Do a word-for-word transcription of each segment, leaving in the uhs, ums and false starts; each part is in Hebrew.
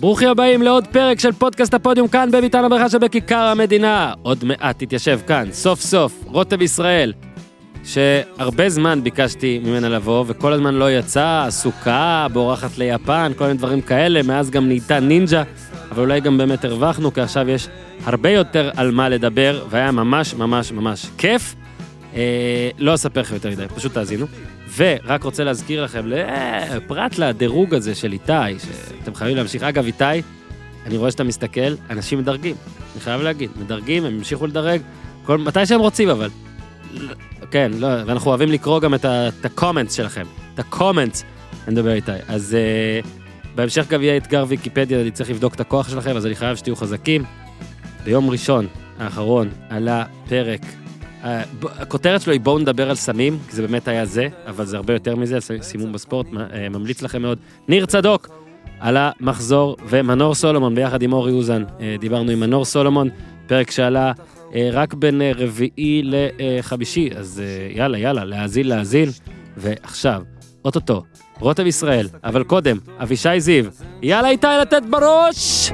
ברוכים הבאים לעוד פרק של פודקאסט הפודיום כאן בביתן הברכה שבכיכר המדינה. עוד מעט תתיישב כאן, סוף סוף, רותם ישראל, שהרבה זמן ביקשתי ממנה לבוא, וכל הזמן לא יצא, עסוקה, בורחת ליפן, כל מיני דברים כאלה, מאז גם נהייתה נינג'ה, אבל אולי גם באמת הרווחנו, כי עכשיו יש הרבה יותר על מה לדבר, והיה ממש ממש ממש כיף. אה, לא אספר לך יותר מדי, פשוט תאזינו. ורק רוצה להזכיר לכם, פרט לדירוג הזה של איתי, שאתם חייבים להמשיך. אגב, איתי, אני רואה שאתה מסתכל, אנשים מדרגים, אני חייב להגיד, מדרגים, הם המשיכו לדרג, כל, מתי שהם רוצים, אבל. כן, לא, ואנחנו אוהבים לקרוא גם את הקומנטס שלכם, את הקומנטס, אני מדבר איתי. אז uh, בהמשך גם יהיה אתגר ויקיפדיה, אני צריך לבדוק את הכוח שלכם, אז אני חייב שתהיו חזקים. ביום ראשון האחרון עלה פרק, הכותרת שלו היא בואו נדבר על סמים, כי זה באמת היה זה, אבל זה הרבה יותר מזה, סימום בספורט, ממליץ לכם מאוד. ניר צדוק על המחזור, ומנור סולומון, ביחד עם אורי אוזן, דיברנו עם מנור סולומון, פרק שעלה רק בין רביעי לחמישי, אז יאללה, יאללה, להזין, להזין, ועכשיו, אוטוטו, רותם ישראל, אבל קודם, אבישי זיו, יאללה איתי לתת בראש!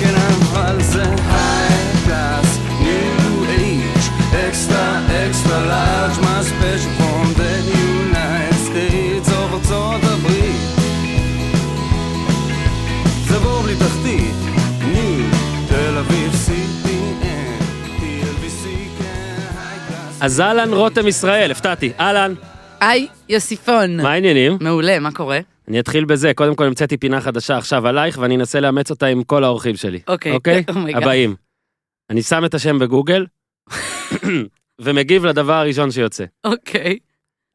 כן, אבל זה היי-קלאס, ניו אייג', אקסטרה, אקסטרה לארג', מה ספיישל פורם, דה יונייטד סטייטס, אוף ארצות הברית. זה בור בלי תחתית, ניו, תל אביב סי. אז אהלן רותם ישראל, הפתעתי, אהלן. היי, יוסיפון. מה העניינים? מעולה, מה קורה? אני אתחיל בזה, קודם כל המצאתי פינה חדשה עכשיו עלייך, ואני אנסה לאמץ אותה עם כל האורחים שלי. אוקיי, אוקיי? הבאים. אני שם את השם בגוגל, ומגיב לדבר הראשון שיוצא. אוקיי.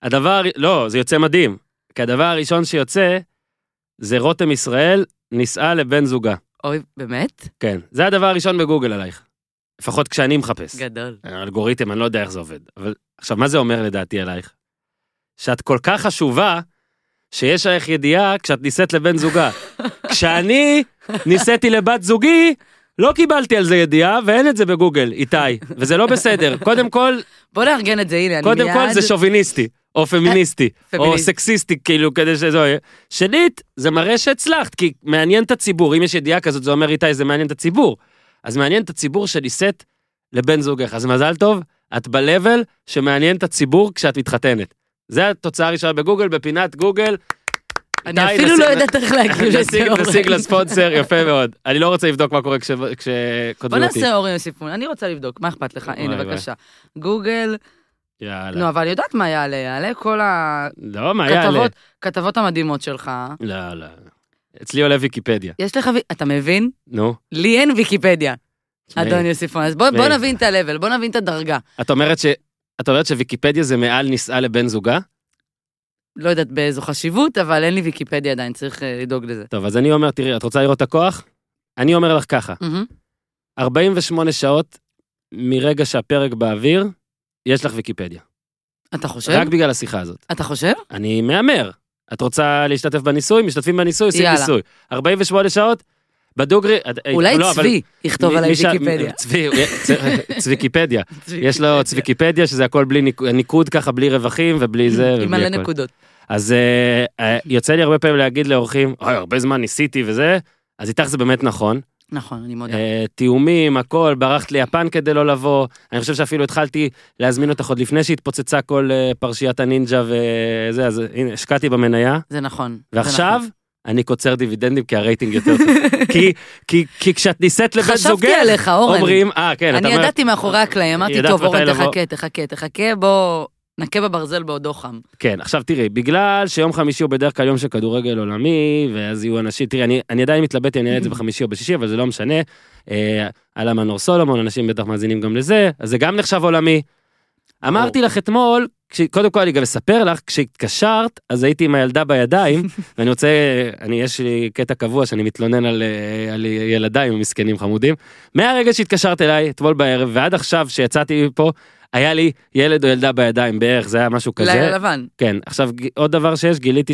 הדבר, לא, זה יוצא מדהים, כי הדבר הראשון שיוצא, זה רותם ישראל נישאה לבן זוגה. אוי, באמת? כן, זה הדבר הראשון בגוגל עלייך. לפחות כשאני מחפש. גדול. אלגוריתם, אני לא יודע איך זה עובד. אבל עכשיו, מה זה אומר לדעתי עלייך? שאת כל כך חשובה, שיש איך ידיעה כשאת ניסית לבן זוגה. כשאני ניסיתי לבת זוגי, לא קיבלתי על זה ידיעה, ואין את זה בגוגל, איתי. וזה לא בסדר. קודם כל... בוא נארגן את זה, הנה, אני מיד... קודם כל זה שוביניסטי, או פמיניסטי, או סקסיסטי, כאילו, כדי שזה... שנית, זה מראה שהצלחת, כי מעניין את הציבור. אם יש ידיעה כזאת, זה אומר, איתי, זה מעניין את הציבור. אז מעניין את הציבור שניסית לבן זוגך. אז מזל טוב, את בלבל שמעניין את הציבור כשאת מתחתנת. זה התוצאה הראשונה בגוגל, בפינת גוגל. אני אפילו לא יודעת איך להגיד את זה, אורן. נשיג לספונסר, יפה מאוד. אני לא רוצה לבדוק מה קורה כשכותבים אותי. בוא נעשה אורן יוסיפון, אני רוצה לבדוק, מה אכפת לך? הנה, בבקשה. גוגל. יאללה. נו, אבל יודעת מה יעלה? יעלה כל הכתבות המדהימות שלך. לא, לא. אצלי עולה ויקיפדיה. יש לך, אתה מבין? נו. לי אין ויקיפדיה, אדון יוסיפון. אז בוא נבין את הלבל, בוא נבין את הדרגה. את אומרת שוויקיפדיה זה מעל נישאה לבן זוגה? לא יודעת באיזו חשיבות, אבל אין לי ויקיפדיה עדיין, צריך לדאוג לזה. טוב, אז אני אומר, תראי, את רוצה לראות את הכוח? אני אומר לך ככה, ארבעים ושמונה שעות מרגע שהפרק באוויר, יש לך ויקיפדיה. אתה חושב? רק בגלל השיחה הזאת. אתה חושב? אני מאמר. את רוצה להשתתף בניסוי? משתתפים בניסוי, עושים ניסוי. ארבעים ושמונה שעות, בדוגרי... אולי צבי יכתוב עליי ויקיפדיה. צבי, צוויקיפדיה. יש לו צוויקיפדיה, שזה הכל בלי ניקוד ככה, בלי רווחים ובלי זה. עם מלא נקודות. אז יוצא לי הרבה פעמים להגיד לאורחים, אוי, הרבה זמן ניסיתי וזה, אז איתך זה באמת נכון. נכון, אני מודה. תיאומים, הכל, ברחת ליפן כדי לא לבוא, אני חושב שאפילו התחלתי להזמין אותך עוד לפני שהתפוצצה כל פרשיית הנינג'ה וזה, אז הנה, השקעתי במניה. זה נכון. ועכשיו, אני קוצר דיווידנדים כי הרייטינג יותר טוב. כי כשאת ניסית לבית זוגך, חשבתי עליך, אורן. אומרים, אה, כן. אני ידעתי מאחורי הקלעים, אמרתי, טוב, אורן, תחכה, תחכה, תחכה, בוא נקה בברזל בעודו חם. כן, עכשיו תראי, בגלל שיום חמישי הוא בדרך כלל יום של כדורגל עולמי, ואז יהיו אנשים, תראי, אני, אני עדיין מתלבט, אני אעלה את זה בחמישי או בשישי, אבל זה לא משנה, אה, עלה מנור סולומון, אנשים בטח מאזינים גם לזה, אז זה גם נחשב עולמי. אמרתי לך אתמול, כש, קודם כל אני גם אספר לך, כשהתקשרת, אז הייתי עם הילדה בידיים, ואני רוצה, אני, יש לי קטע קבוע שאני מתלונן על, על ילדיים מסכנים חמודים, מהרגע שהתקשרת אליי, אתמול בערב, ועד עכשיו שיצאתי פה, היה לי ילד או ילדה בידיים בערך, זה היה משהו כזה. לילה לבן. כן, עכשיו עוד דבר שיש, גיליתי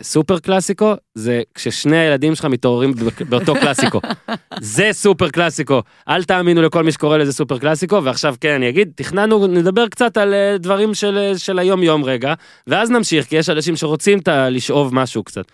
שסופר קלאסיקו, זה כששני הילדים שלך מתעוררים באותו קלאסיקו. זה סופר קלאסיקו. אל תאמינו לכל מי שקורא לזה סופר קלאסיקו, ועכשיו כן, אני אגיד, תכננו, נדבר קצת על דברים של היום יום רגע, ואז נמשיך, כי יש אנשים שרוצים לשאוב משהו קצת.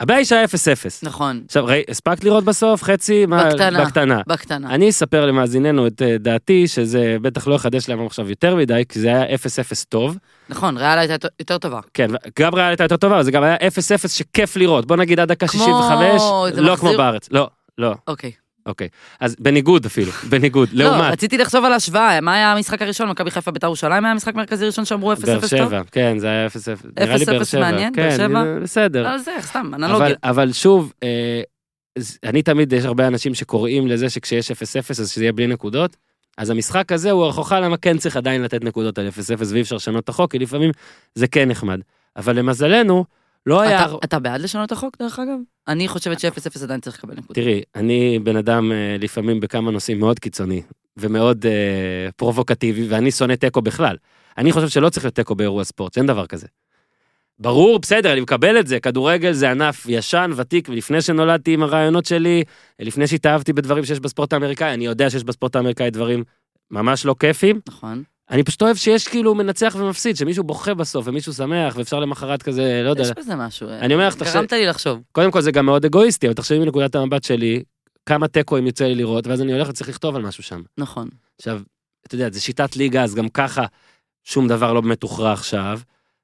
הבעיה היא שעה אפס אפס. נכון. עכשיו, הספקת לראות בסוף חצי? בקטנה. בקטנה. בקטנה. אני אספר למאזיננו את דעתי, שזה בטח לא יחדש להם עכשיו יותר מדי, כי זה היה אפס אפס טוב. נכון, ריאל הייתה יותר טובה. כן, גם ריאל הייתה יותר טובה, זה גם היה אפס אפס שכיף לראות. בוא נגיד עד דקה שישים וחמש, לא כמו בארץ. לא, לא. אוקיי. אוקיי, אז בניגוד אפילו, בניגוד, לעומת. לא, רציתי לחשוב על השוואה, מה היה המשחק הראשון, מכבי חיפה בית"ר ירושלים, היה משחק מרכזי ראשון שאמרו אפס אפס טוב? באר שבע, כן, זה היה אפס אפס, נראה לי באר שבע. אפס אפס מעניין, באר שבע? בסדר. על זה, סתם, אנלוגיה. אבל שוב, אני תמיד, יש הרבה אנשים שקוראים לזה שכשיש אפס אפס, אז שזה יהיה בלי נקודות, אז המשחק הזה הוא הוכחה למה כן צריך עדיין לתת נקודות על אפס אפס, ואי אפשר לשנות את החוק, כי לפעמים זה כן נחמד. אבל למזלנו, לא היה... אתה בעד לשנות החוק, דרך אגב? אני חושבת ש-אפס אפס עדיין צריך לקבל נקודה. תראי, אני בן אדם לפעמים בכמה נושאים מאוד קיצוני, ומאוד פרובוקטיבי, ואני שונא טקו בכלל. אני חושב שלא צריך לטקו באירוע ספורט, אין דבר כזה. ברור, בסדר, אני מקבל את זה, כדורגל זה ענף ישן, ותיק, ולפני שנולדתי עם הרעיונות שלי, לפני שהתאהבתי בדברים שיש בספורט האמריקאי, אני יודע שיש בספורט האמריקאי דברים ממש לא כיפים. נכון. אני פשוט אוהב שיש כאילו מנצח ומפסיד, שמישהו בוכה בסוף ומישהו שמח, ואפשר למחרת כזה, לא יודע. יש בזה משהו. אני אומר, גרמת לי לחשוב. קודם כל זה גם מאוד אגואיסטי, אבל תחשבי מנקודת המבט שלי, כמה טקויים יוצא לי לראות, ואז אני הולך וצריך לכתוב על משהו שם. נכון. עכשיו, אתה יודע, זה שיטת ליגה, אז גם ככה שום דבר לא באמת הוכרע עכשיו,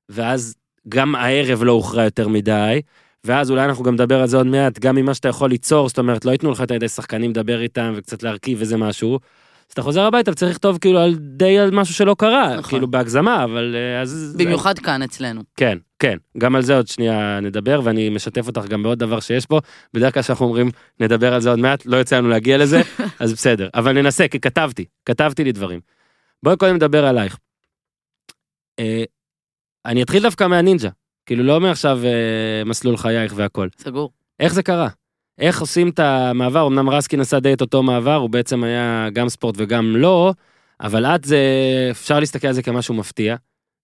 ואז גם הערב לא הוכרע יותר מדי, ואז אולי אנחנו גם נדבר על זה עוד מעט, גם ממה שאתה יכול ליצור, זאת אומרת, לא ייתנו לך את הידי שחקנים לדבר איתם וקצת להרכיב וזה משהו. אז אתה חוזר הביתה, וצריך לכתוב כאילו על די על משהו שלא קרה, נכון. כאילו בהגזמה, אבל אז... במיוחד זה... כאן אצלנו. כן, כן, גם על זה עוד שנייה נדבר, ואני משתף אותך גם בעוד דבר שיש פה, בדרך כלל שאנחנו אומרים, נדבר על זה עוד מעט, לא יצא לנו להגיע לזה, אז בסדר, אבל ננסה, כי כתבתי, כתבתי לי דברים. בואי קודם נדבר עלייך. אה, אני אתחיל דווקא מהנינג'ה, כאילו לא מעכשיו אה, מסלול חייך והכל. סגור. איך זה קרה? איך עושים את המעבר? אמנם רסקי נסע די את אותו מעבר, הוא בעצם היה גם ספורט וגם לא, אבל את זה, אפשר להסתכל על זה כמשהו מפתיע.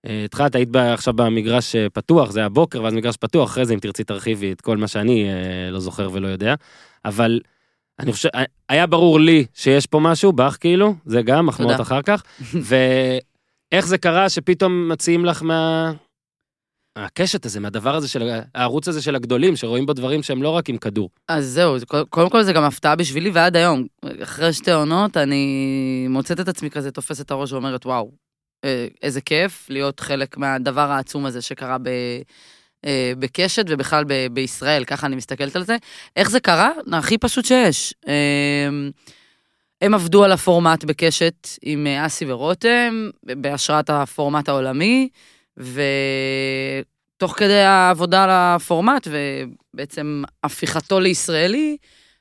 התחלת, היית בה, עכשיו במגרש פתוח, זה היה בוקר, ואז מגרש פתוח, אחרי זה אם תרצי תרחיבי את כל מה שאני לא זוכר ולא יודע, אבל אני חושב, היה ברור לי שיש פה משהו, בח כאילו, זה גם, מחמאות אחר כך, ואיך זה קרה שפתאום מציעים לך מה... הקשת הזה, מהדבר הזה, של, הערוץ הזה של הגדולים, שרואים בו דברים שהם לא רק עם כדור. אז זהו, קודם כל זה גם הפתעה בשבילי, ועד היום, אחרי שתי עונות, אני מוצאת את עצמי כזה, תופס את הראש ואומרת, וואו, איזה כיף להיות חלק מהדבר העצום הזה שקרה ב, בקשת, ובכלל ב, בישראל, ככה אני מסתכלת על זה. איך זה קרה? הכי פשוט שיש. הם עבדו על הפורמט בקשת, עם אסי ורותם, בהשראת הפורמט העולמי, ותוך כדי העבודה על הפורמט, ובעצם הפיכתו לישראלי,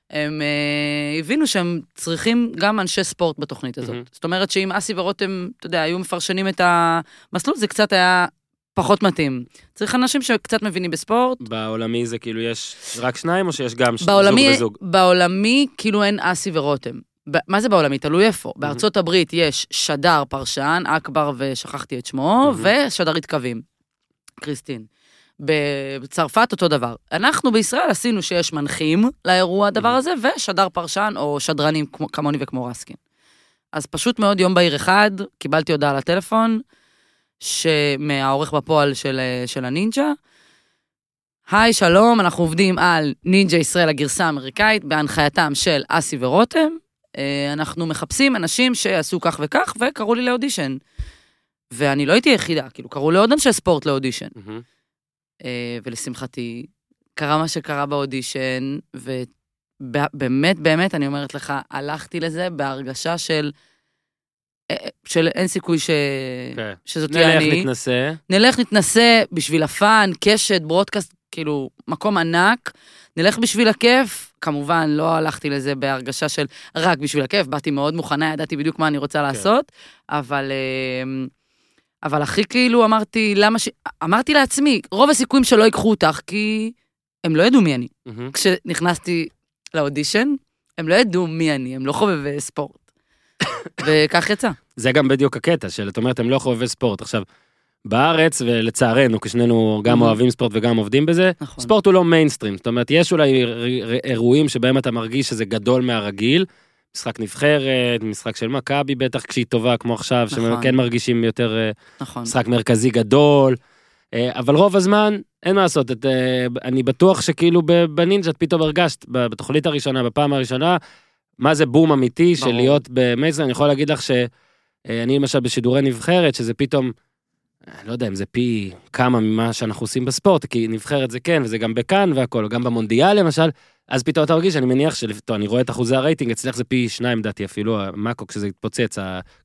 הם uh, הבינו שהם צריכים גם אנשי ספורט בתוכנית הזאת. Mm-hmm. זאת אומרת שאם אסי ורותם, אתה יודע, היו מפרשנים את המסלול, זה קצת היה פחות מתאים. צריך אנשים שקצת מבינים בספורט. בעולמי זה כאילו יש רק שניים, או שיש גם בעולמי, זוג וזוג? בעולמי כאילו אין אסי ורותם. מה זה בעולמי? תלוי איפה. בארצות הברית יש שדר פרשן, אקבר ושכחתי את שמו, ושדרית קווים, קריסטין. בצרפת אותו דבר. אנחנו בישראל עשינו שיש מנחים לאירוע הדבר הזה, ושדר פרשן או שדרנים כמוני וכמו רסקין. אז פשוט מאוד יום בהיר אחד, קיבלתי הודעה על הטלפון, מהעורך בפועל של, של הנינג'ה, היי שלום, אנחנו עובדים על נינג'ה ישראל, הגרסה האמריקאית, בהנחייתם של אסי ורותם, אנחנו מחפשים אנשים שעשו כך וכך, וקראו לי לאודישן. ואני לא הייתי יחידה, כאילו, קראו לעוד אנשי ספורט לאודישן. ולשמחתי, קרה מה שקרה באודישן, ובאמת, באמת, אני אומרת לך, הלכתי לזה בהרגשה של, של אין סיכוי ש... שזאת תהיה אני. נלך נתנסה. נלך נתנסה בשביל הפן, קשת, ברודקאסט, כאילו, מקום ענק, נלך בשביל הכיף, כמובן לא הלכתי לזה בהרגשה של רק בשביל הכיף, באתי מאוד מוכנה, ידעתי בדיוק מה אני רוצה לעשות, אבל, אבל הכי כאילו אמרתי, למה ש... אמרתי לעצמי, רוב הסיכויים שלא ייקחו אותך, כי הם לא ידעו מי אני. כשנכנסתי לאודישן, הם לא ידעו מי אני, הם לא חובבי ספורט. וכך יצא. זה גם בדיוק הקטע, שאת אומרת, הם לא חובבי ספורט. עכשיו, בארץ, ולצערנו, כשנינו גם אוהבים ספורט וגם עובדים בזה, ספורט הוא לא מיינסטרים, זאת אומרת, יש אולי אירועים שבהם אתה מרגיש שזה גדול מהרגיל, משחק נבחרת, משחק של מכבי, בטח כשהיא טובה כמו עכשיו, שכן מרגישים יותר משחק מרכזי גדול, אבל רוב הזמן אין מה לעשות, את, אני בטוח שכאילו בנינג'ה את פתאום הרגשת, בתוכלית הראשונה, בפעם הראשונה, מה זה בום אמיתי של להיות במייזר, אני יכול להגיד לך שאני למשל בשידורי נבחרת, שזה פתאום, לא יודע אם זה פי כמה ממה שאנחנו עושים בספורט, כי נבחרת זה כן, וזה גם בכאן והכל, גם במונדיאל למשל, אז פתאום אתה רגיש, אני מניח שאני רואה את אחוזי הרייטינג, אצלך זה פי שניים דעתי אפילו, המאקו כשזה התפוצץ.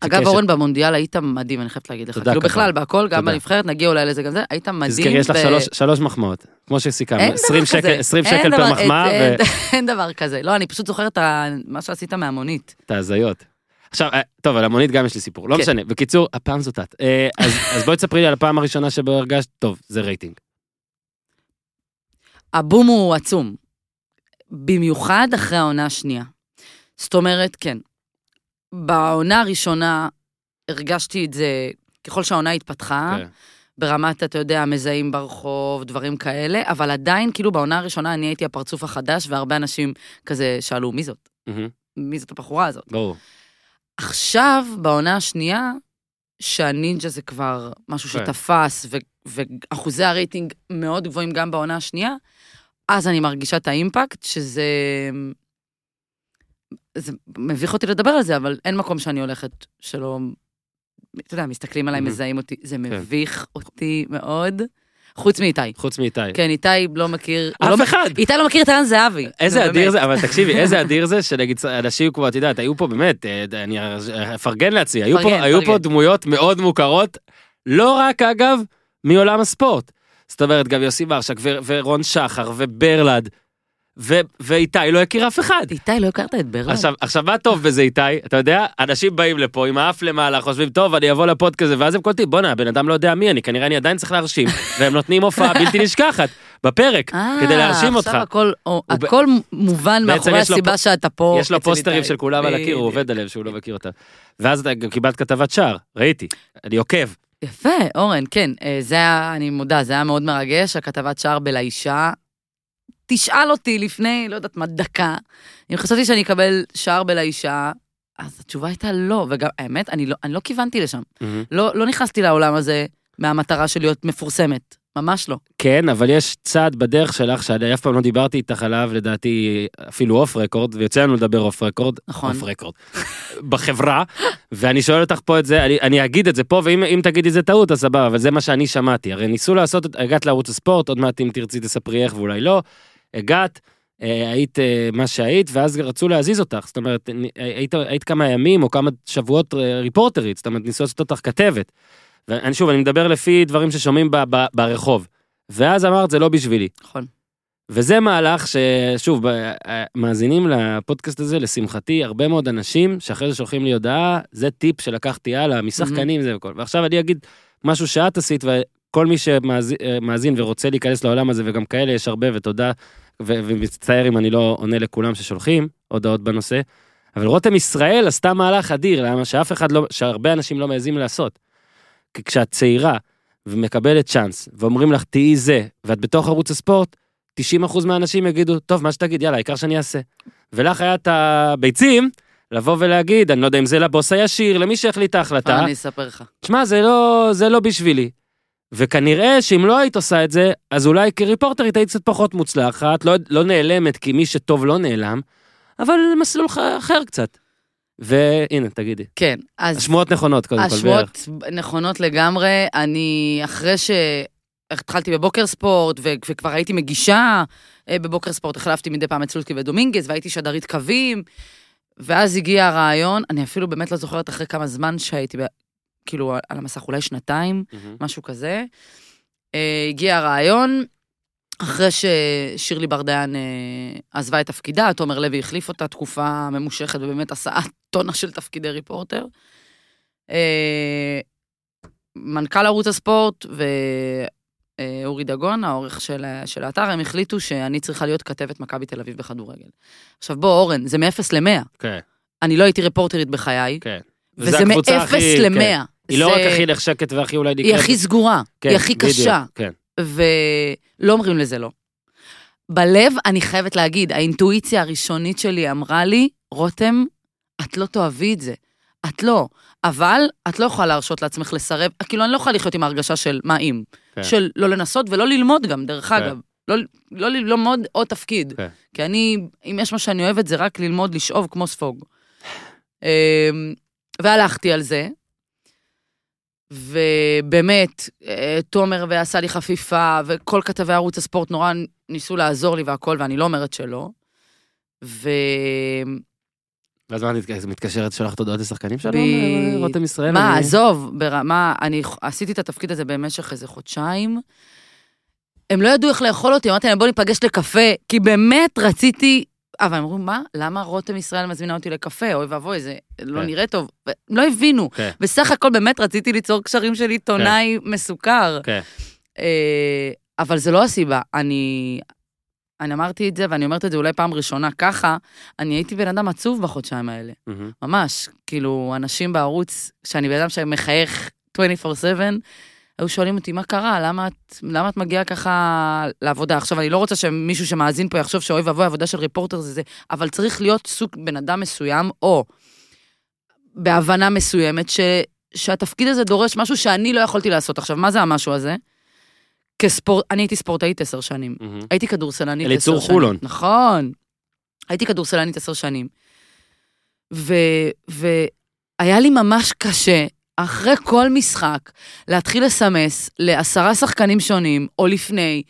אגב, אורן, במונדיאל היית מדהים, אני חייבת להגיד לך. כאילו בכלל, בהכל, גם בנבחרת, נגיע אולי לזה גם זה, היית מדהים. תזכרי, יש לך שלוש מחמאות, כמו שסיכמנו, עשרים שקל פר מחמאה. אין דבר כזה. לא, אני פשוט זוכרת מה שעשית מהמונית. את ההזיות. עכשיו, טוב, על המונית גם יש לי סיפור, לא משנה. בקיצור, הפעם זאת את. אז בואי תספרי לי על הפעם הראשונה שבה הרגשת, טוב, זה רייטינג. הבום הוא עצום. במיוחד אחרי העונה השנייה. זאת אומרת, כן. בעונה הראשונה הרגשתי את זה, ככל שהעונה התפתחה, okay. ברמת, אתה יודע, מזהים ברחוב, דברים כאלה, אבל עדיין, כאילו בעונה הראשונה אני הייתי הפרצוף החדש, והרבה אנשים כזה שאלו, מי זאת? Mm-hmm. מי זאת הבחורה הזאת? ברור. Oh. עכשיו, בעונה השנייה, שהנינג'ה זה כבר משהו okay. שתפס, ו- ואחוזי הרייטינג מאוד גבוהים גם בעונה השנייה, אז אני מרגישה את האימפקט, שזה... זה מביך אותי לדבר על זה, אבל אין מקום שאני הולכת שלא... אתה יודע, מסתכלים עליי, מזהים אותי. זה מביך אותי מאוד. חוץ מאיתי. חוץ מאיתי. כן, איתי לא מכיר... אף אחד! איתי לא מכיר את ערן זהבי. איזה אדיר זה, אבל תקשיבי, איזה אדיר זה, שנגיד, אנשים כבר, את יודעת, היו פה באמת, אני אפרגן לעצמי, היו פה דמויות מאוד מוכרות, לא רק, אגב, מעולם הספורט. זאת אומרת, גם יוסי מרשק, ורון שחר, וברלד, ואיתי לא הכיר אף אחד. איתי לא הכרת את ברלד. עכשיו, מה טוב בזה איתי? אתה יודע, אנשים באים לפה, עם האף למעלה, חושבים, טוב, אני אבוא לפוד כזה, ואז הם קולטים, בוא נה, בן אדם לא יודע מי אני, כנראה אני עדיין צריך להרשים, והם נותנים הופעה בלתי נשכחת, בפרק, כדי להרשים אותך. עכשיו הכל מובן מאחורי הסיבה שאתה פה. יש לו פוסטרים של כולם על הקיר, הוא עובד עליהם שהוא לא מכיר אותם. ואז קיבלת כתבת שער, ראיתי, אני עוקב. יפה, אורן, כן, זה היה, אני מודה, זה היה מאוד מרגש, הכתבת שער בלאישה, תשאל אותי לפני, לא יודעת מה, דקה, אם חשבתי שאני אקבל שער בלאישה, אז התשובה הייתה לא, וגם, האמת, אני לא, אני לא כיוונתי לשם, mm-hmm. לא, לא נכנסתי לעולם הזה מהמטרה של להיות מפורסמת, ממש לא. כן, אבל יש צעד בדרך שלך, שאני אף פעם לא דיברתי איתך עליו, לדעתי אפילו אוף רקורד, ויוצא לנו לדבר אוף רקורד, נכון. אוף רקורד, בחברה, ואני שואל אותך פה את זה, אני, אני אגיד את זה פה, ואם תגידי זה טעות, אז סבבה, אבל זה מה שאני שמעתי, הרי ניסו לעשות, הגעת לערוץ הספורט, עוד מעט אם תרצי תספרי איך ואולי לא, הגעת, היית מה שהיית, ואז רצו להזיז אותך, זאת אומרת, היית, היית כמה ימים או כמה שבועות ריפורטרית, זאת אומרת, ניסו לעשות אותך כתבת. ואני שוב, אני מדבר לפי דברים ששומעים ב, ב, ברחוב, ואז אמרת, זה לא בשבילי. נכון. וזה מהלך ששוב, מאזינים לפודקאסט הזה, לשמחתי, הרבה מאוד אנשים שאחרי זה שולחים לי הודעה, זה טיפ שלקחתי הלאה, משחקנים, mm-hmm. זה וכל. ועכשיו אני אגיד משהו שאת עשית, וכל מי שמאזין ורוצה להיכנס לעולם הזה, וגם כאלה יש הרבה, ותודה, ו- ומצטער אם אני לא עונה לכולם ששולחים הודעות בנושא, אבל רותם ישראל עשתה מהלך אדיר, למה שאף אחד לא, שהרבה אנשים לא מעזים לעשות. כי כשאת צעירה ומקבלת צ'אנס, ואומרים לך, תהי זה, ואת בתוך ערוץ הספורט, תשעים אחוז מהאנשים יגידו, טוב, מה שתגיד, יאללה, העיקר שאני אעשה. ולך היה את הביצים, לבוא ולהגיד, אני לא יודע אם זה לבוס הישיר, למי שהחליט ההחלטה. אני אספר לך. תשמע, זה לא, זה לא בשבילי. וכנראה שאם לא היית עושה את זה, אז אולי כריפורטרית היית קצת פחות מוצלחת, לא, לא נעלמת, כי מי שטוב לא נעלם, אבל מסלול אחר קצת. והנה, תגידי. כן. השמועות נכונות, קודם כל. השמועות נכונות לגמרי. אני, אחרי שהתחלתי בבוקר ספורט, וכבר הייתי מגישה בבוקר ספורט, החלפתי מדי פעם את סולטקי ודומינגז, והייתי שדרית קווים, ואז הגיע הרעיון, אני אפילו באמת לא זוכרת אחרי כמה זמן שהייתי, כאילו, על המסך, אולי שנתיים, משהו כזה. הגיע הרעיון, אחרי ששירלי ברדיאן עזבה את תפקידה, תומר לוי החליף אותה תקופה ממושכת, ובאמת עשה טונה של תפקידי ריפורטר. מנכ"ל ערוץ הספורט ואורי דגון, העורך של, של האתר, הם החליטו שאני צריכה להיות כתבת מכבי תל אביב בכדורגל. עכשיו בוא, אורן, זה מאפס למאה. כן. אני לא הייתי ריפורטרית בחיי, כן. וזה מאפס למאה. היא לא רק הכי נחשקת והכי אולי נקראת. היא הכי סגורה, היא הכי קשה. כן. ולא אומרים לזה לא. בלב אני חייבת להגיד, האינטואיציה הראשונית שלי אמרה לי, רותם, את לא תאהבי את זה. את לא. אבל את לא יכולה להרשות לעצמך לסרב, כאילו אני לא יכולה לחיות עם ההרגשה של מה אם. של לא לנסות ולא ללמוד גם, דרך אגב. לא ללמוד עוד תפקיד. כי אני, אם יש מה שאני אוהבת, זה רק ללמוד, לשאוב כמו ספוג. והלכתי על זה, ובאמת, תומר ועשה לי חפיפה, וכל כתבי ערוץ הספורט נורא ניסו לעזור לי והכל, ואני לא אומרת שלא. ו... ואז מה, מתקשרת, שולחת הודעות לשחקנים שלנו, רותם ישראל? מה, עזוב, ברמה, אני עשיתי את התפקיד הזה במשך איזה חודשיים, הם לא ידעו איך לאכול אותי, אמרתי להם, בוא ניפגש לקפה, כי באמת רציתי, אבל הם אמרו, מה, למה רותם ישראל מזמינה אותי לקפה, אוי ואבוי, זה לא נראה טוב, לא הבינו, בסך הכל באמת רציתי ליצור קשרים של עיתונאי מסוכר, אבל זה לא הסיבה, אני... אני אמרתי את זה, ואני אומרת את זה אולי פעם ראשונה, ככה, אני הייתי בן אדם עצוב בחודשיים האלה. ממש, כאילו, אנשים בערוץ, שאני בן אדם שמחייך עשרים וארבע שבע, היו שואלים אותי, מה קרה? למה את, למה את מגיעה ככה לעבודה? עכשיו, אני לא רוצה שמישהו שמאזין פה יחשוב שאוהב אבוי, עבודה של ריפורטר זה זה, אבל צריך להיות סוג בן אדם מסוים, או בהבנה מסוימת, ש, שהתפקיד הזה דורש משהו שאני לא יכולתי לעשות. עכשיו, מה זה המשהו הזה? כספורט, אני הייתי ספורטאית עשר שנים. Mm-hmm. הייתי כדורסלנית עשר שנים. אליצור חולון. נכון. הייתי כדורסלנית עשר שנים. ו... והיה לי ממש קשה, אחרי כל משחק, להתחיל לסמס לעשרה שחקנים שונים, או לפני,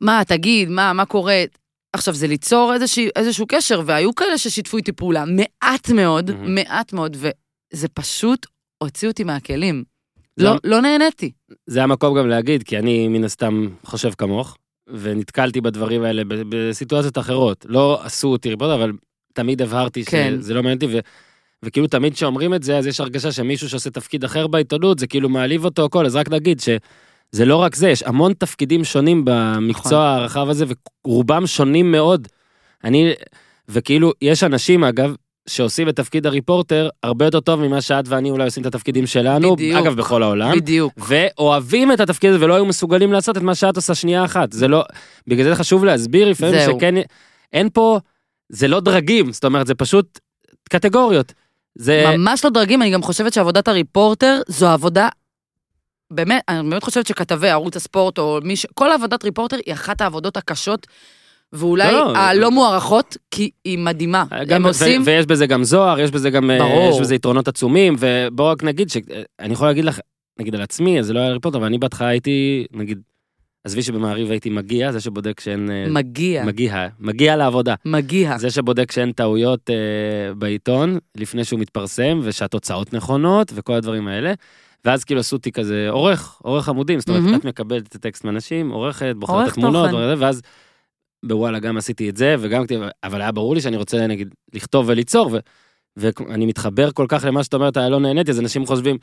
מה, תגיד, מה, מה קורה? עכשיו, זה ליצור איזשה, איזשהו קשר, והיו כאלה ששיתפו איתי פעולה. מעט מאוד, mm-hmm. מעט מאוד, וזה פשוט הוציא אותי מהכלים. לא, לא נהניתי. זה המקום גם להגיד, כי אני מן הסתם חושב כמוך, ונתקלתי בדברים האלה בסיטואציות אחרות. לא עשו אותי ריפורט, אבל תמיד הבהרתי שזה לא מעניינתי, וכאילו תמיד שאומרים את זה, אז יש הרגשה שמישהו שעושה תפקיד אחר בעיתונות, זה כאילו מעליב אותו הכל, אז רק נגיד שזה לא רק זה, יש המון תפקידים שונים במקצוע הרחב הזה, ורובם שונים מאוד. אני, וכאילו, יש אנשים, אגב, שעושים את תפקיד הריפורטר הרבה יותר טוב ממה שאת ואני אולי עושים את התפקידים שלנו, בדיוק, אגב בכל העולם, בדיוק. ואוהבים את התפקיד הזה ולא היו מסוגלים לעשות את מה שאת עושה שנייה אחת, זה לא, בגלל זה חשוב להסביר לפעמים שכן, אין פה, זה לא דרגים, זאת אומרת זה פשוט קטגוריות. זה... ממש לא דרגים, אני גם חושבת שעבודת הריפורטר זו עבודה, באמת, אני באמת חושבת שכתבי ערוץ הספורט או מי ש... כל עבודת ריפורטר היא אחת העבודות הקשות, ואולי הלא מוערכות, כי היא מדהימה. ויש בזה גם זוהר, יש בזה גם יתרונות עצומים, ובואו רק נגיד, אני יכול להגיד לך, נגיד על עצמי, זה לא היה ריפורט, אבל אני בהתחלה הייתי, נגיד, עזבי שבמעריב הייתי מגיע, זה שבודק שאין... מגיע. מגיע, מגיע לעבודה. מגיע. זה שבודק שאין טעויות בעיתון, לפני שהוא מתפרסם, ושהתוצאות נכונות, וכל הדברים האלה. ואז כאילו עשו אותי כזה, עורך, עורך עמודים, זאת אומרת, את מקבלת את הטקסט מאנשים, עורכת, בוחרת תמונות, ואז בוואלה, גם עשיתי את זה, וגם, אבל היה ברור לי שאני רוצה, נגיד, לכתוב וליצור, ו, ואני מתחבר כל כך למה שאת אומרת, היה לא נהניתי, אז אנשים חושבים,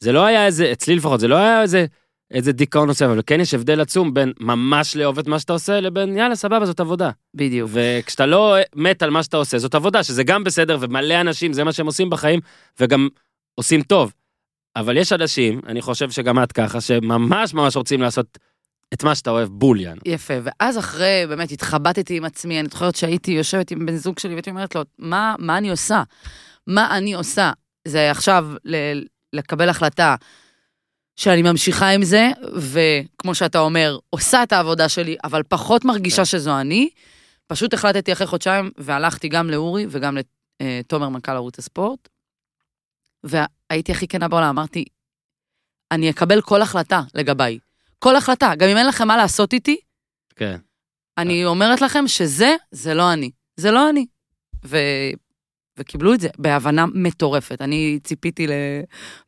זה לא היה איזה, אצלי לפחות, זה לא היה איזה, איזה דיכאון עושה, אבל כן יש הבדל עצום בין ממש לאהוב את מה שאתה עושה, לבין, יאללה, סבבה, זאת עבודה. בדיוק. וכשאתה לא מת על מה שאתה עושה, זאת עבודה, שזה גם בסדר, ומלא אנשים, זה מה שהם עושים בחיים, וגם עושים טוב. אבל יש אנשים, אני חושב שגם את ככה, שממש ממש רוצים לעשות את מה שאתה אוהב, בוליאן. יפה, ואז אחרי, באמת, התחבטתי עם עצמי, אני חושבת שהייתי יושבת עם בן זוג שלי, ואתי אומרת לו, מה, מה אני עושה? מה אני עושה? זה עכשיו ל- לקבל החלטה, שאני ממשיכה עם זה, וכמו שאתה אומר, עושה את העבודה שלי, אבל פחות מרגישה שזו אני, פשוט החלטתי אחרי חודשיים, והלכתי גם לאורי, וגם לתומר מנכ"ל ערוץ הספורט, והייתי הכי כנה בעולם, אמרתי, אני אקבל כל החלטה לגביי, כל החלטה, גם אם אין לכם מה לעשות איתי, כן. אני אומרת לכם שזה, זה לא אני. זה לא אני. ו... וקיבלו את זה בהבנה מטורפת. אני ציפיתי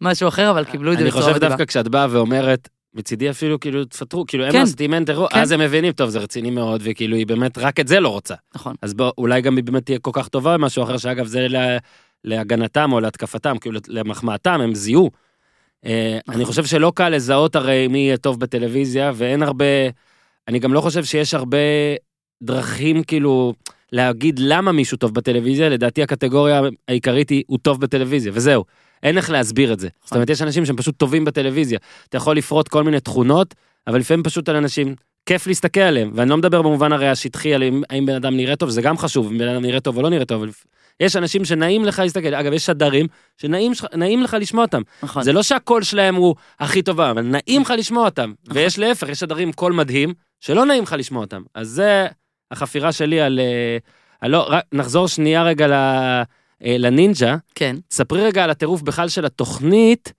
למשהו אחר, אבל קיבלו את זה בצורה מדהימה. אני חושב דווקא כשאת באה ואומרת, מצידי אפילו כאילו תפטרו, כאילו הם עושים אנטר, אז הם מבינים, טוב, זה רציני מאוד, וכאילו היא באמת רק את זה לא רוצה. נכון. אז בוא, אולי גם היא באמת תהיה כל כך טובה במשהו אחר, שאגב זה לה... להגנתם או להתקפתם, כאילו למחמאתם, הם זיהו. אני חושב שלא קל לזהות הרי מי יהיה טוב בטלוויזיה, ואין הרבה, אני גם לא חושב שיש הרבה דרכים כאילו להגיד למה מישהו טוב בטלוויזיה, לדעתי הקטגוריה העיקרית היא, הוא טוב בטלוויזיה, וזהו, אין איך להסביר את זה. זאת אומרת, יש אנשים שהם פשוט טובים בטלוויזיה, אתה יכול לפרוט כל מיני תכונות, אבל לפעמים פשוט על אנשים, כיף להסתכל עליהם, ואני לא מדבר במובן הרי השטחי, על אם בן אדם נראה טוב, זה גם חשוב, אם בן אדם נראה טוב או לא נראה טוב, אבל יש אנשים שנעים לך להסתכל, אגב, יש שדרים שנעים לך לשמוע אותם. נכון. זה לא שהקול שלהם הוא הכי טובה, אבל נעים לך לשמוע אותם. נכון. ויש להפך, יש שדרים קול מדהים, שלא נעים לך לשמוע אותם. אז זה החפירה שלי על... על לא, רק, נחזור שנייה רגע ל... לנינג'ה. כן. ספרי רגע על הטירוף בכלל של התוכנית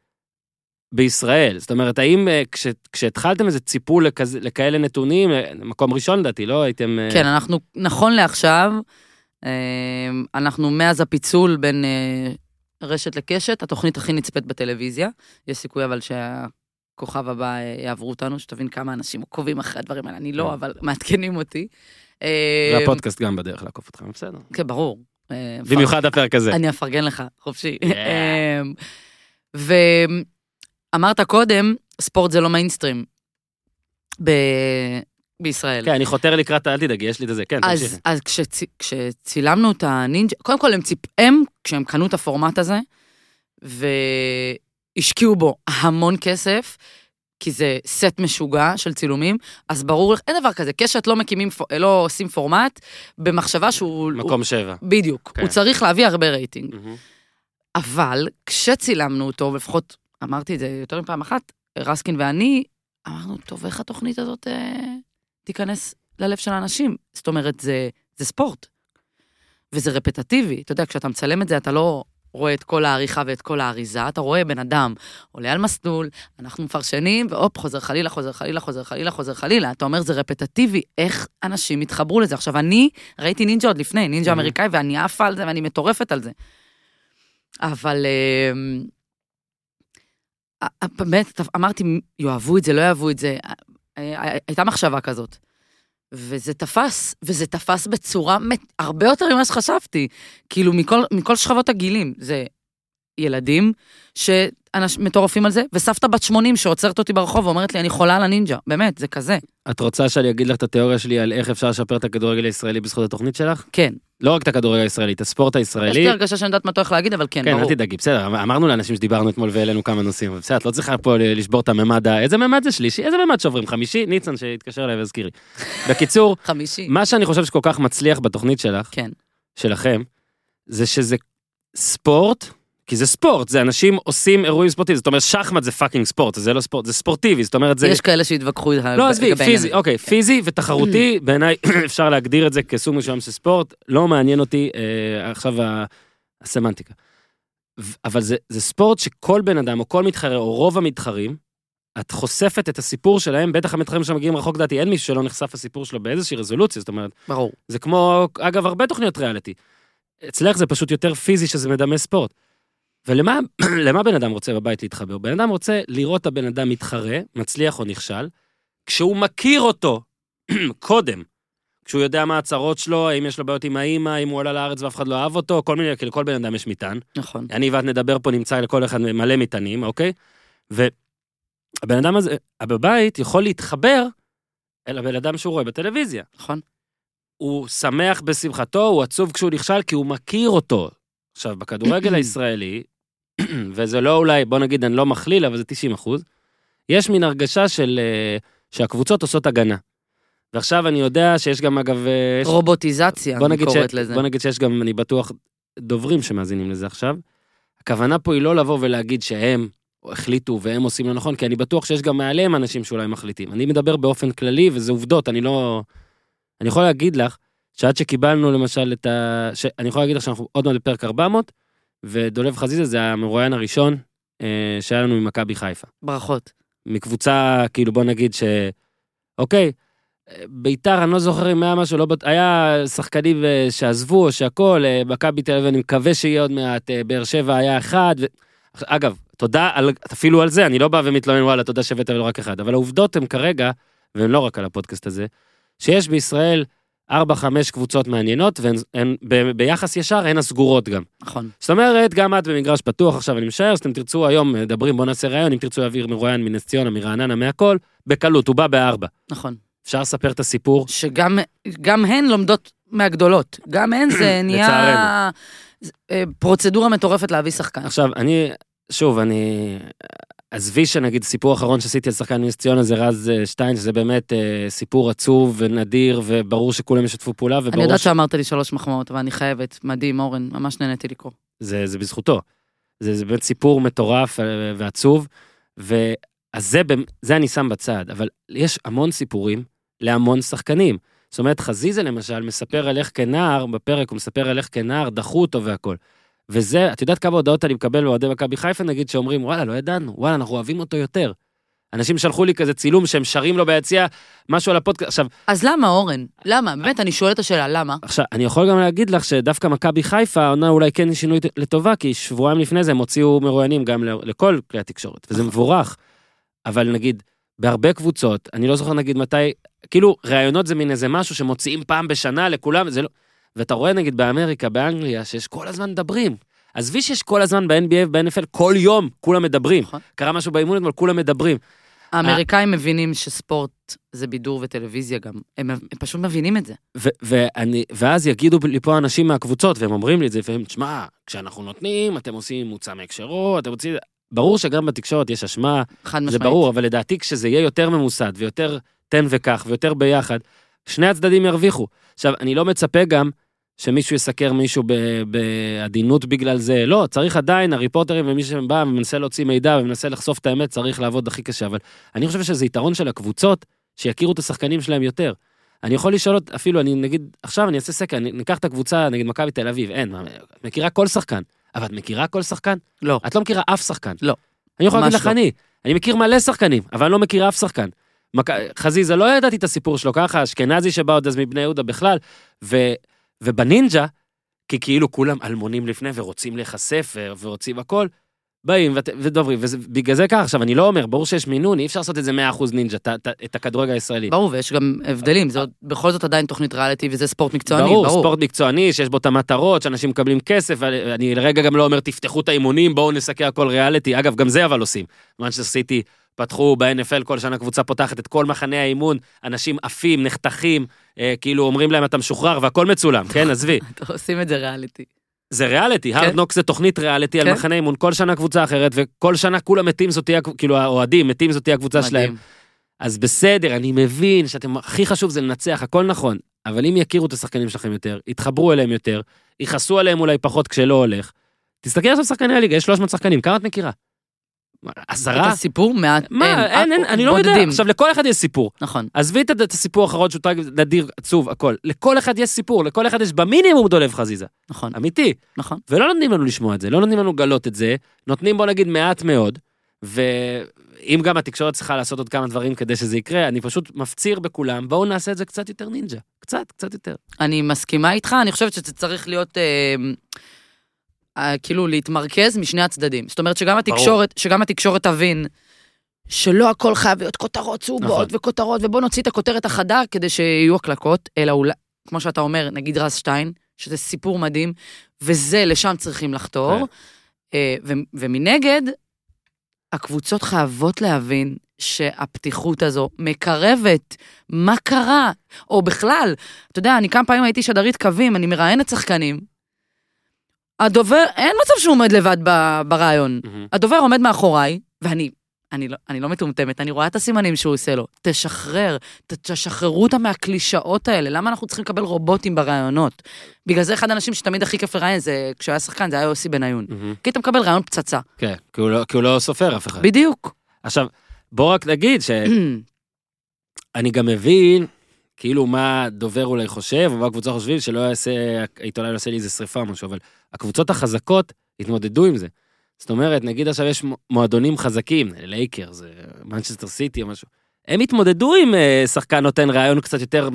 בישראל. זאת אומרת, האם כש, כשהתחלתם איזה ציפו לכזה, לכאלה נתונים, מקום ראשון דעתי, לא הייתם... כן, אנחנו, נכון לעכשיו, אנחנו מאז הפיצול בין רשת לקשת, התוכנית הכי נצפית בטלוויזיה. יש סיכוי אבל שהכוכב הבא יעברו אותנו, שתבין כמה אנשים עוקבים אחרי הדברים האלה. אני לא, אבל מעדכנים אותי. והפודקאסט גם בדרך לעקוף אותך, בסדר. כן, ברור. במיוחד הפרק הזה. אני אפרגן לך, חופשי. ואמרת קודם, ספורט זה לא מיינסטרים. ב... בישראל. כן, אני חותר לקראת, אל תדאגי, יש לי את זה, כן, תמשיך. אז כשצילמנו את הנינג'ה, קודם כל הם ציפם, כשהם קנו את הפורמט הזה, והשקיעו בו המון כסף, כי זה סט משוגע של צילומים, אז ברור לך, אין דבר כזה, קשת לא מקימים, לא עושים פורמט, במחשבה שהוא... מקום שבע. בדיוק, הוא צריך להביא הרבה רייטינג. אבל כשצילמנו אותו, ולפחות אמרתי את זה יותר מפעם אחת, רסקין ואני, אמרנו, טוב, איך התוכנית הזאת... תיכנס ללב של האנשים. זאת אומרת, זה, זה ספורט. וזה רפטטיבי. אתה יודע, כשאתה מצלם את זה, אתה לא רואה את כל העריכה ואת כל האריזה, אתה רואה בן אדם, עולה על מסלול, אנחנו מפרשנים, ואופ, חוזר חלילה, חוזר חלילה, חוזר חלילה, חוזר חלילה. אתה אומר, זה רפטטיבי, איך אנשים התחברו לזה. עכשיו, אני ראיתי נינג'ה עוד לפני, נינג'ה אמריקאי, ואני עפה על זה, ואני מטורפת על זה. אבל... באמת, אמרתי, יאהבו את זה, לא יאהבו את זה. הייתה מחשבה כזאת, וזה תפס, וזה תפס בצורה הרבה יותר ממה שחשבתי, כאילו מכל, מכל שכבות הגילים, זה ילדים שמטורפים על זה, וסבתא בת שמונים שעוצרת אותי ברחוב ואומרת לי, אני חולה על הנינג'ה, באמת, זה כזה. את רוצה שאני אגיד לך את התיאוריה שלי על איך אפשר לשפר את הכדורגל הישראלי בזכות התוכנית שלך? כן. לא רק את הכדורגל הישראלי, את הספורט הישראלי. יש לי הרגשה שאני יודעת מה תורך להגיד, אבל כן, ברור. כן, אל תדאגי, בסדר, אמרנו לאנשים שדיברנו אתמול ואלינו כמה נושאים, בסדר, את לא צריכה פה לשבור את הממד, איזה ממד זה שלישי, איזה ממד שוברים, חמישי, ניצן שהתקשר אליי והזכירי. בקיצור, מה שאני חושב שכל כך מצליח בתוכנית שלך, שלכם, זה שזה ספורט, כי זה ספורט, זה אנשים עושים אירועים ספורטיביים, זאת אומרת, שחמט זה פאקינג ספורט, זה לא ספורט, זה ספורטיבי, זאת אומרת, זה... יש כאלה שהתווכחו... לא, עזבי, פיזי, אוקיי, פיזי ותחרותי, בעיניי אפשר להגדיר את זה כסוג משום של ספורט, לא מעניין אותי עכשיו הסמנטיקה. אבל זה ספורט שכל בן אדם, או כל מתחרה, או רוב המתחרים, את חושפת את הסיפור שלהם, בטח המתחרים שמגיעים רחוק דעתי, אין מישהו שלא נחשף הסיפור שלו באיזושהי רזולוציה, זאת אומרת, זה כמו, אגב, הרבה תוכניות ריאליטי. אצלך זה פשוט יותר פיזי שזה מדמה ספורט. ולמה למה בן אדם רוצה בבית להתחבר? בן אדם רוצה לראות את הבן אדם מתחרה, מצליח או נכשל, כשהוא מכיר אותו קודם, כשהוא יודע מה הצרות שלו, האם יש לו בעיות עם האמא, אם הוא עולה לארץ ואף אחד לא אהב אותו, כל מיני, כל בן אדם יש מיטן. נכון. אני ואת נדבר פה, נמצא לכל אחד מלא מיטנים, אוקיי? והבן אדם הזה, בבית, יכול להתחבר אל הבן אדם שהוא רואה בטלוויזיה. נכון. הוא שמח בשמחתו, הוא עצוב כשהוא נכשל, כי הוא מכיר אותו. עכשיו, בכדורגל הישראלי, וזה לא אולי, בוא נגיד, אני לא מכליל, אבל זה תשעים אחוז, יש מין הרגשה של, שהקבוצות עושות הגנה. ועכשיו אני יודע שיש גם, אגב... רובוטיזציה, אני קוראת לזה. בוא נגיד שיש גם, אני בטוח, דוברים שמאזינים לזה עכשיו. הכוונה פה היא לא לבוא ולהגיד שהם החליטו והם עושים לא נכון, כי אני בטוח שיש גם מעליהם אנשים שאולי מחליטים. אני מדבר באופן כללי, וזה עובדות, אני לא... אני יכול להגיד לך, שעד שקיבלנו למשל את ה... ש... אני יכול להגיד לך שאנחנו עוד מעט בפרק ארבע מאות, ודולב חזיזה זה המרואיין הראשון אה, שהיה לנו ממכבי חיפה. ברכות. מקבוצה, כאילו בוא נגיד ש... אוקיי, ביתר אני לא זוכר אם היה משהו, לא... היה שחקנים שעזבו או שהכל, אה, מכבי תל אביב, אני מקווה שיהיה עוד מעט, אה, באר שבע היה אחד, ו... אגב, תודה, על... אפילו על זה, אני לא בא ומתלונן, וואלה, תודה שבאת ולא רק אחד, אבל העובדות הן כרגע, והן לא רק על הפודקאסט הזה, שיש בישראל... ארבע, חמש קבוצות מעניינות, והן ביחס ישר, הן הסגורות גם. נכון. זאת אומרת, גם את במגרש פתוח, עכשיו אני משאר, שאתם תרצו היום, מדברים, בוא נעשה רעיון, אם תרצו להעביר מרואיין מנס ציונה, מרעננה, מהכל, בקלות, הוא בא בארבע. נכון. אפשר לספר את הסיפור. שגם גם הן לומדות מהגדולות. גם הן זה נהיה פרוצדורה מטורפת להביא שחקן. עכשיו, אני, שוב, אני... עזבי שנגיד סיפור האחרון שעשיתי על שחקן נס ציונה זה רז שטיין, שזה באמת אה, סיפור עצוב ונדיר, וברור שכולם ישתפו פעולה. אני יודעת ש... שאמרת לי שלוש מחמאות, אבל אני חייבת, מדהים אורן, ממש נהניתי לקרוא. זה, זה בזכותו. זה, זה באמת סיפור מטורף ועצוב, ו... אז זה, זה אני שם בצד, אבל יש המון סיפורים להמון שחקנים. זאת אומרת, חזיזה למשל מספר עליך כנער, בפרק הוא מספר עליך כנער, דחו אותו והכל. וזה, את יודעת כמה הודעות אני מקבל ועודי מכבי חיפה נגיד שאומרים, וואלה, לא ידענו, וואלה, אנחנו אוהבים אותו יותר. אנשים שלחו לי כזה צילום שהם שרים לו ביציאה, משהו על הפודקאסט, עכשיו... אז למה, אורן? למה? באמת, אני שואל את השאלה, למה? עכשיו, אני יכול גם להגיד לך שדווקא מכבי חיפה, עונה אולי כן שינוי לטובה, כי שבועיים לפני זה הם הוציאו מרואיינים גם לכל כלי התקשורת, וזה מבורך. אבל נגיד, בהרבה קבוצות, אני לא זוכר נגיד מתי, כאילו, ראיונות זה מין איזה משהו שמוציאים פעם בשנה לכולם, זה לא... ואתה רואה נגיד באמריקה, באנגליה, שיש כל הזמן מדברים. עזבי שיש כל הזמן ב-אן בי איי וב-אן אף אל, כל יום כולם מדברים. קרה משהו באימון, אבל כולם מדברים. האמריקאים מבינים שספורט זה בידור וטלוויזיה גם. הם פשוט מבינים את זה. ואז יגידו לי פה אנשים מהקבוצות, והם אומרים לי את זה, והם, תשמע, כשאנחנו נותנים, אתם עושים מוצא מהקשרות, אתם רוצים... ברור שגם בתקשורת יש אשמה, זה ברור, אבל לדעתי כשזה יהיה יותר ממוסד, ויותר תן וכך, ויותר ביחד, שני הצדדים ירוויחו. עכשיו, אני לא מצפה גם שמישהו יסקר מישהו בעדינות בגלל זה. לא, צריך עדיין, הריפורטרים ומי שבא ומנסה להוציא מידע ומנסה לחשוף את האמת, צריך לעבוד הכי קשה. אבל אני חושב שזה יתרון של הקבוצות שיכירו את השחקנים שלהם יותר. אני יכול לשאול אפילו, אני נגיד, עכשיו אני אעשה סקר, אני ניקח את הקבוצה, נגיד מכבי תל אביב, אין, מכירה כל שחקן. אבל את מכירה כל שחקן? לא. את לא מכירה אף שחקן? לא. אני יכול להגיד לך, אני, אני מכיר מלא שחקנים, אבל אני לא מכירה אף שחקן. חזיזה, לא ידעתי את הסיפור שלו ככה, אשכנזי שבא עוד אז מבני יהודה בכלל, ו, ובנינג'ה, כי כאילו כולם אלמונים לפני ורוצים להיחשף ורוצים הכל, באים ודוברים, ובגלל זה ככה, עכשיו אני לא אומר, ברור שיש מינון, אי אפשר לעשות את זה מאה אחוז נינג'ה, את הכדורגל הישראלי. ברור, ויש גם הבדלים, זה בכל זאת עדיין תוכנית ריאליטי, וזה ספורט מקצועני, ברור. ברור, ספורט מקצועני, שיש בו את המטרות, שאנשים מקבלים כסף, אני לרגע גם לא אומר, תפתחו את האימונים, בואו נסקר הכל ריאליטי, אגב, גם זה אבל עושים. מנצ'סטר סיטי פתחו ב-אן אף אל, כל שנה קבוצה פותחת את כל מחנה האימון, אנשים עפים, נחתכים, כאילו אומרים להם, "אתה משוחרר", והכל מצולם, כן, עזבי. עושים את זה ריאליטי. זה ריאליטי, הרד נוק זה תוכנית ריאליטי על מחנה אימון, כל שנה קבוצה אחרת, וכל שנה כולם מתים זאת תהיה, כאילו האוהדים מתים זאת תהיה הקבוצה שלהם. אז בסדר, אני מבין שאתם, הכי חשוב זה לנצח, הכל נכון, אבל אם יכירו את השחקנים שלכם יותר, יתחברו אליהם יותר, ייחסו עליהם אולי פחות כשלא הולך, תסתכל עכשיו שחקני הליגה, יש שלוש מאות שחקנים, כמה את מכירה? עשרה? את הסיפור מעט, אני לא יודע, עכשיו לכל אחד יש סיפור, עזבי את הסיפור האחרון שהוא נדיר עצוב, הכל, לכל אחד יש סיפור, לכל אחד יש במינימום דולב חזיזה, אמיתי, ולא נותנים לנו לשמוע את זה, לא נותנים לנו גלות את זה, נותנים בוא נגיד מעט מאוד, ואם גם התקשורת צריכה לעשות עוד כמה דברים כדי שזה יקרה, אני פשוט מפציר בכולם, בואו נעשה את זה קצת יותר נינג'ה, קצת, קצת יותר. אני מסכימה איתך, אני חושבת שזה צריך להיות... כאילו להתמרכז משני הצדדים. זאת אומרת שגם התקשורת, שגם התקשורת תבין שלא הכל חייב להיות כותרות צהובות וכותרות, ובוא נוציא את הכותרת החדה כדי שיהיו הקלקות, אלא אולי, כמו שאתה אומר, נגיד רז שטיין, שזה סיפור מדהים, וזה לשם צריכים לחתור, ומנגד, הקבוצות חייבות להבין שהפתיחות הזו מקרבת מה קרה, או בכלל, אתה יודע, אני כמה פעמים הייתי שדרית קווים, אני מראיינת שחקנים, הדובר, אין מצב שהוא עומד לבד ברעיון. הדובר עומד מאחוריי, ואני, אני לא, אני לא מטומטמת, אני רואה את הסימנים שהוא עושה לו. תשחרר, תשחררו אותה מהקלישאות האלה. למה אנחנו צריכים לקבל רובוטים ברעיונות? בגלל זה אחד האנשים שתמיד הכי כיף לראיין, זה, כשהיה שחקן, זה היה יוסי בניון. כי אתה מקבל רעיון פצצה. כן, כי הוא לא, כי הוא לא סופר אף אחד. בדיוק. עכשיו, בוא רק נגיד ש... אני גם מבין... כאילו מה דובר אולי חושב, או מה הקבוצה חושבים, שלא יעשה, העיתונאי לא יעשה לי איזה שריפה או משהו, אבל הקבוצות החזקות התמודדו עם זה. זאת אומרת, נגיד עכשיו יש מועדונים חזקים, לייקר, זה מנצ'סטר סיטי או משהו, הם התמודדו עם שחקן נותן רעיון קצת יותר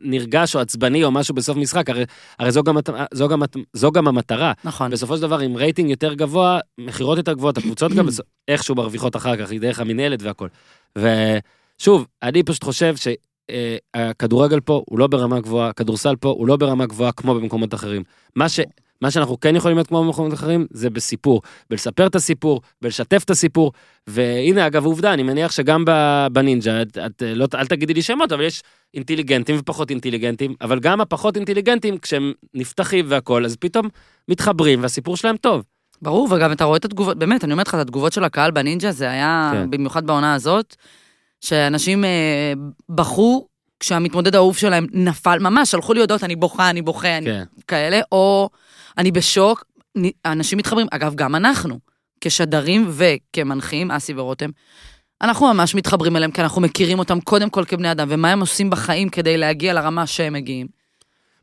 נרגש או עצבני או משהו בסוף משחק, הרי, הרי זו, גם, זו, גם, זו גם המטרה. נכון. בסופו של דבר, עם רייטינג יותר גבוה, מחירות יותר גבוהות, הקבוצות גם איכשהו מרוויחות אחר כך, דרך המנהלת והכל. ושוב, אני פשוט חושב ש... הכדורגל פה הוא לא ברמה גבוהה, הכדורסל פה הוא לא ברמה גבוהה כמו במקומות אחרים. מה ש, מה שאנחנו כן יכולים להיות כמו במקומות אחרים, זה בסיפור, בלספר את הסיפור, בלשתף את הסיפור, והנה, אגב, עובדה, אני מניח שגם בנינג'ה, את, את, לא, אל תגידי לי שמות, אבל יש אינטליגנטים ופחות אינטליגנטים, אבל גם הפחות אינטליגנטים, כשהם נפתחים והכל, אז פתאום מתחברים, והסיפור שלהם טוב. ברור, וגם אתה רואה את התגובות, באמת, אני אומרת לך, את התגובות של הקהל בנינג'ה, זה היה כן. במיוחד בעונה הזאת, שאנשים אה, בחו, כשהמתמודד האהוב שלהם נפל, ממש, שלחו לי הודעות, אני בוכה, אני בוכה, כן. אני כאלה, או אני בשוק, אנשים מתחברים, אגב, גם אנחנו, כשדרים וכמנחים, אסי ורותם, אנחנו ממש מתחברים אליהם, כי אנחנו מכירים אותם קודם כל כבני אדם, ומה הם עושים בחיים כדי להגיע לרמה שהם מגיעים.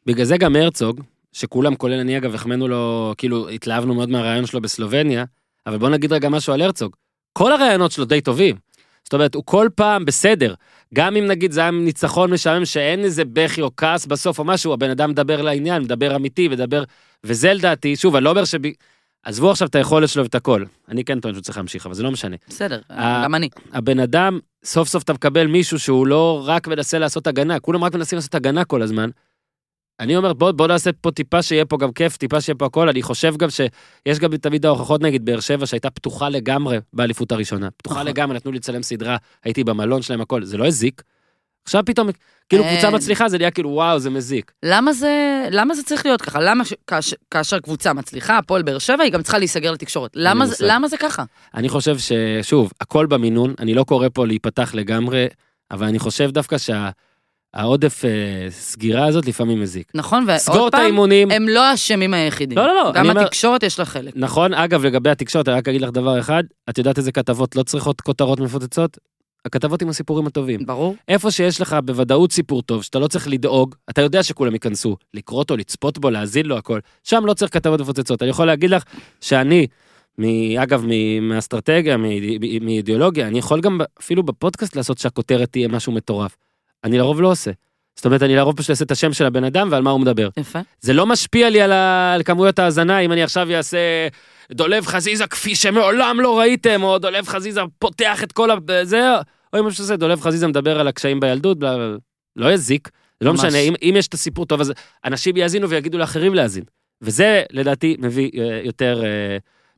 בגלל זה גם הרצוג, שכולם, כולל אני אגב, החמנו לו, כאילו, התלהבנו מאוד מהרעיון שלו בסלובניה, אבל בוא נגיד רגע משהו על הרצוג. כל הרעיונות שלו די טובים. זאת אומרת, הוא כל פעם בסדר. גם אם נגיד זה היה ניצחון משעמם שאין איזה בכי או כעס בסוף או משהו, הבן אדם מדבר לעניין, מדבר אמיתי, מדבר, וזה לדעתי, שוב, אני לא אומר שב... עזבו עכשיו את היכולת שלו ואת הכל. אני כן טוען שהוא צריך להמשיך, אבל זה לא משנה. בסדר, גם אני. הבן אדם, סוף סוף אתה מקבל מישהו שהוא לא רק מנסה לעשות הגנה, כולם רק מנסים לעשות הגנה כל הזמן. אני אומר, בוא, בוא נעשה פה טיפה שיהיה פה גם כיף, טיפה שיהיה פה הכל. אני חושב גם שיש גם תמיד ההוכחות, נגיד, באר שבע, שהייתה פתוחה לגמרי באליפות הראשונה. פתוחה לגמרי, נתנו לי לצלם סדרה, הייתי במלון שלהם, הכל. זה לא הזיק. עכשיו פתאום, כאילו קבוצה מצליחה, זה נהיה כאילו, וואו, זה מזיק. למה זה, למה זה צריך להיות ככה? למה כאשר, כאשר קבוצה מצליחה, הפועל באר שבע, היא גם צריכה להיסגר לתקשורת. למה זה, למה זה ככה? אני חושב ששוב, הכל במינון, אני לא קורא פה להיפתח לגמרי, אבל אני חושב דווקא שה... העודף סגירה הזאת לפעמים מזיק. נכון, ועוד פעם, הם לא האשמים היחידים. לא, לא, לא. גם התקשורת יש לה חלק. נכון, אגב, לגבי התקשורת, אני רק אגיד לך דבר אחד, את יודעת איזה כתבות לא צריכות כותרות מפוצצות? הכתבות עם הסיפורים הטובים. ברור. איפה שיש לך בוודאות סיפור טוב, שאתה לא צריך לדאוג, אתה יודע שכולם ייכנסו, לקרוא אותו, לצפות בו, להזיל לו, הכל. שם לא צריך כתבות מפוצצות. אני יכול להגיד לך שאני, אגב, מאסטרטגיה, מאידיאולוגיה, אני יכול גם אפילו בפודקאסט לעשות שהכותרת תהיה משהו מטורף. אני לרוב לא עושה. זאת אומרת, אני לרוב פשוט עושה את השם של הבן אדם ועל מה הוא מדבר. יפה. זה לא משפיע לי על, ה... על כמויות ההזנה, אם אני עכשיו אעשה דולב חזיזה כפי שמעולם לא ראיתם, או דולב חזיזה פותח את כל ה... זה... או אם אני עושה דולב חזיזה מדבר על הקשיים בילדות, בל... לא יזיק. זה לא משנה, אם, אם יש את הסיפור טוב, אז אנשים יאזינו ויגידו לאחרים להאזין. וזה, לדעתי, מביא יותר,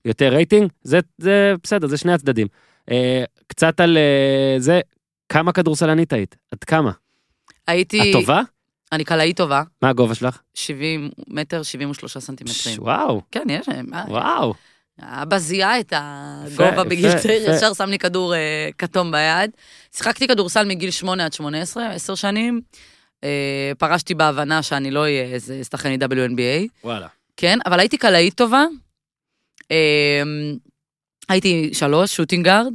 יותר רייטינג. זה, זה בסדר, זה שני הצדדים. קצת על זה... כמה כדורסלנית היית? עד כמה? הייתי... את טובה? אני קלעי טובה. מה הגובה שלך? שבעים מטר, שבעים ושלושה סנטימטרים. וואו. כן, יש. וואו. אבא זיהה את הגובה בגיל תשע, ישר שם לי כדור כתום ביד. שיחקתי כדורסל מגיל שמונה עד שמונה עשרה, עשר שנים. פרשתי בהבנה שאני לא אהיה איזה סטחני דאבל יו אן בי איי. וואלה. כן, אבל הייתי קלעי טובה. הייתי שלוש, שוטינגארד.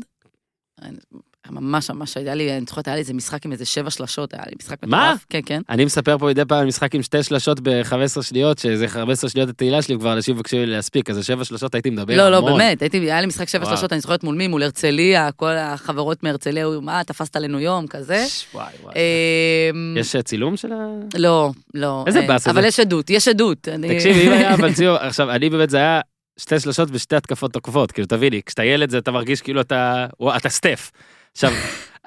ממש ממש, היה לי, אני זוכרת, היה לי איזה משחק עם איזה שבע שלשות, היה לי משחק מטורף. מה? כן, כן. אני מספר פה מדי פעם משחק עם שתי שלשות ב-חמש עשרה שניות, שזה חמש עשרה שניות התהילה שלי, כבר אנשים בקשו לי להספיק, אז שבע שלשות הייתי מדבר. לא, המון. לא, באמת, הייתי, היה לי משחק שבע וואו. שלשות, אני זוכרת מול מי, מול הרצליה, כל החברות מהרצליה, מה, תפסת עלינו יום, כזה. וואי, וואי. אה... יש צילום של ה... לא, לא. איזה אה... באס אבל זה? יש עדות, יש עדות. תקשיבי, אם היה, אבל ציור, עכשיו, אני באמת, זה היה... שתי שלשות ושתי התקפות תוקפות, כאילו תביא לי, כשאתה ילד זה אתה מרגיש כאילו אתה, אתה סטף. עכשיו,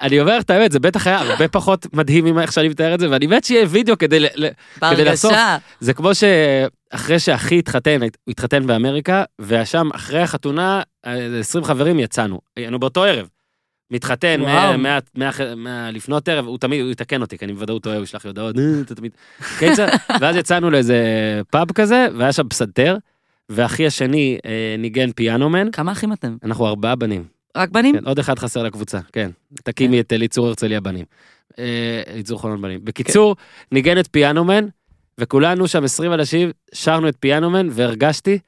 אני אומר את האמת, זה בטח היה הרבה פחות מדהים ממה איך שאני מתאר את זה, ואני מת שיהיה וידאו כדי לסוף. זה כמו שאחרי שאחי התחתן, הוא התחתן באמריקה, ושם אחרי החתונה, עשרים חברים יצאנו, היינו באותו ערב. מתחתן, לפנות ערב, הוא תמיד, הוא יתקן אותי, כי אני בוודאות טועה, הוא ישלח לי הודעות, ואז יצאנו לאיזה פאב כזה, והיה שם פסנתר, ואחי השני ניגן פיאנומן. כמה אחים אתם? אנחנו ארבעה בנים. רק בנים? כן, עוד אחד חסר לקבוצה, כן. תקימי את ליצור הרצליה בנים. ליצור חולון בנים. בקיצור, ניגן את פיאנומן, וכולנו שם עשרים אנשים, שרנו את פיאנומן, והרגשתי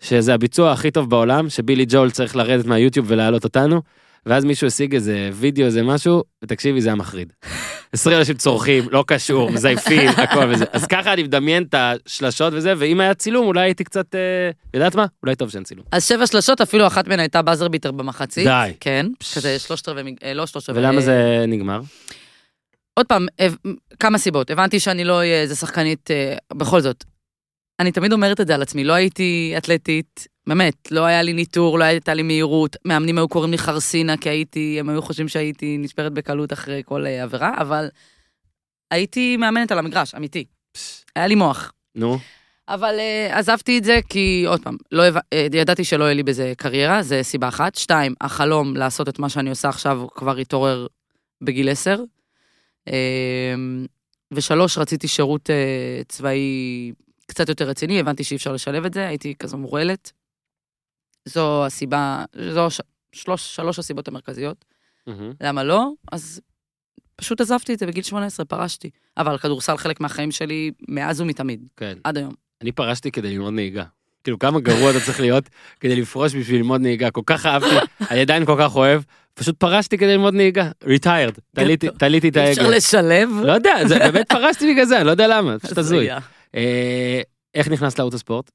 שזה הביצוע הכי טוב בעולם, שבילי ג'ול צריך לרדת מהיוטיוב ולהעלות אותנו, ואז מישהו השיג איזה וידאו, איזה משהו, ותקשיבי, זה המחריד. עשרים אנשים צורכים, לא קשור, מזייפים, הכל וזה. אז ככה אני מדמיין את השלשות וזה, ואם היה צילום, אולי הייתי קצת, יודעת מה? אולי טוב שאין צילום. אז שבע שלשות, אפילו אחת מהן הייתה בזר ביטר במחצית. די. כן, כזה שלושת רבעי, לא שלושת רבעי. ולמה זה נגמר? עוד פעם, כמה סיבות. הבנתי שאני לא אהיה איזה שחקנית, בכל זאת. אני תמיד אומרת את זה על עצמי, לא הייתי אתלטית, באמת, לא היה לי ניטור, לא הייתה לי מהירות, מאמנים היו קוראים לי חרסינה, כי הייתי, הם היו חושבים שהייתי נשפרת בקלות אחרי כל עבירה, אבל הייתי מאמנת על המגרש, אמיתי. היה לי מוח. נו. אבל עזבתי את זה, כי עוד פעם, ידעתי שלא היה לי בזה קריירה, זה סיבה אחת. שתיים, החלום לעשות את מה שאני עושה עכשיו כבר התעורר בגיל עשר. ושלוש, רציתי שירות צבאי קצת יותר רציני, הבנתי שאי אפשר לשלב את זה, הייתי כזו מורלת. זו הסיבה, זו שלוש, שלוש הסיבות המרכזיות. למה לא? אז פשוט עזבתי את זה בגיל שמונה עשרה, פרשתי. אבל כדורסל חלק מהחיים שלי מאז ומתמיד. כן. עד היום. אני פרשתי כדי ללמוד נהיגה. כאילו כמה גרוע אתה צריך להיות כדי לפרוש בשביל ללמוד נהיגה. כל כך אהבתי, אני עדיין כל כך אוהב. פשוט פרשתי כדי ללמוד נהיגה. Retired. תליתי את ההגה. אפשר לשלב? לא יודע, זה באמת פרשתי בגלל זה, אני לא יודע למה. פשוט הזוי. איך נכנס לערוץ הספורט?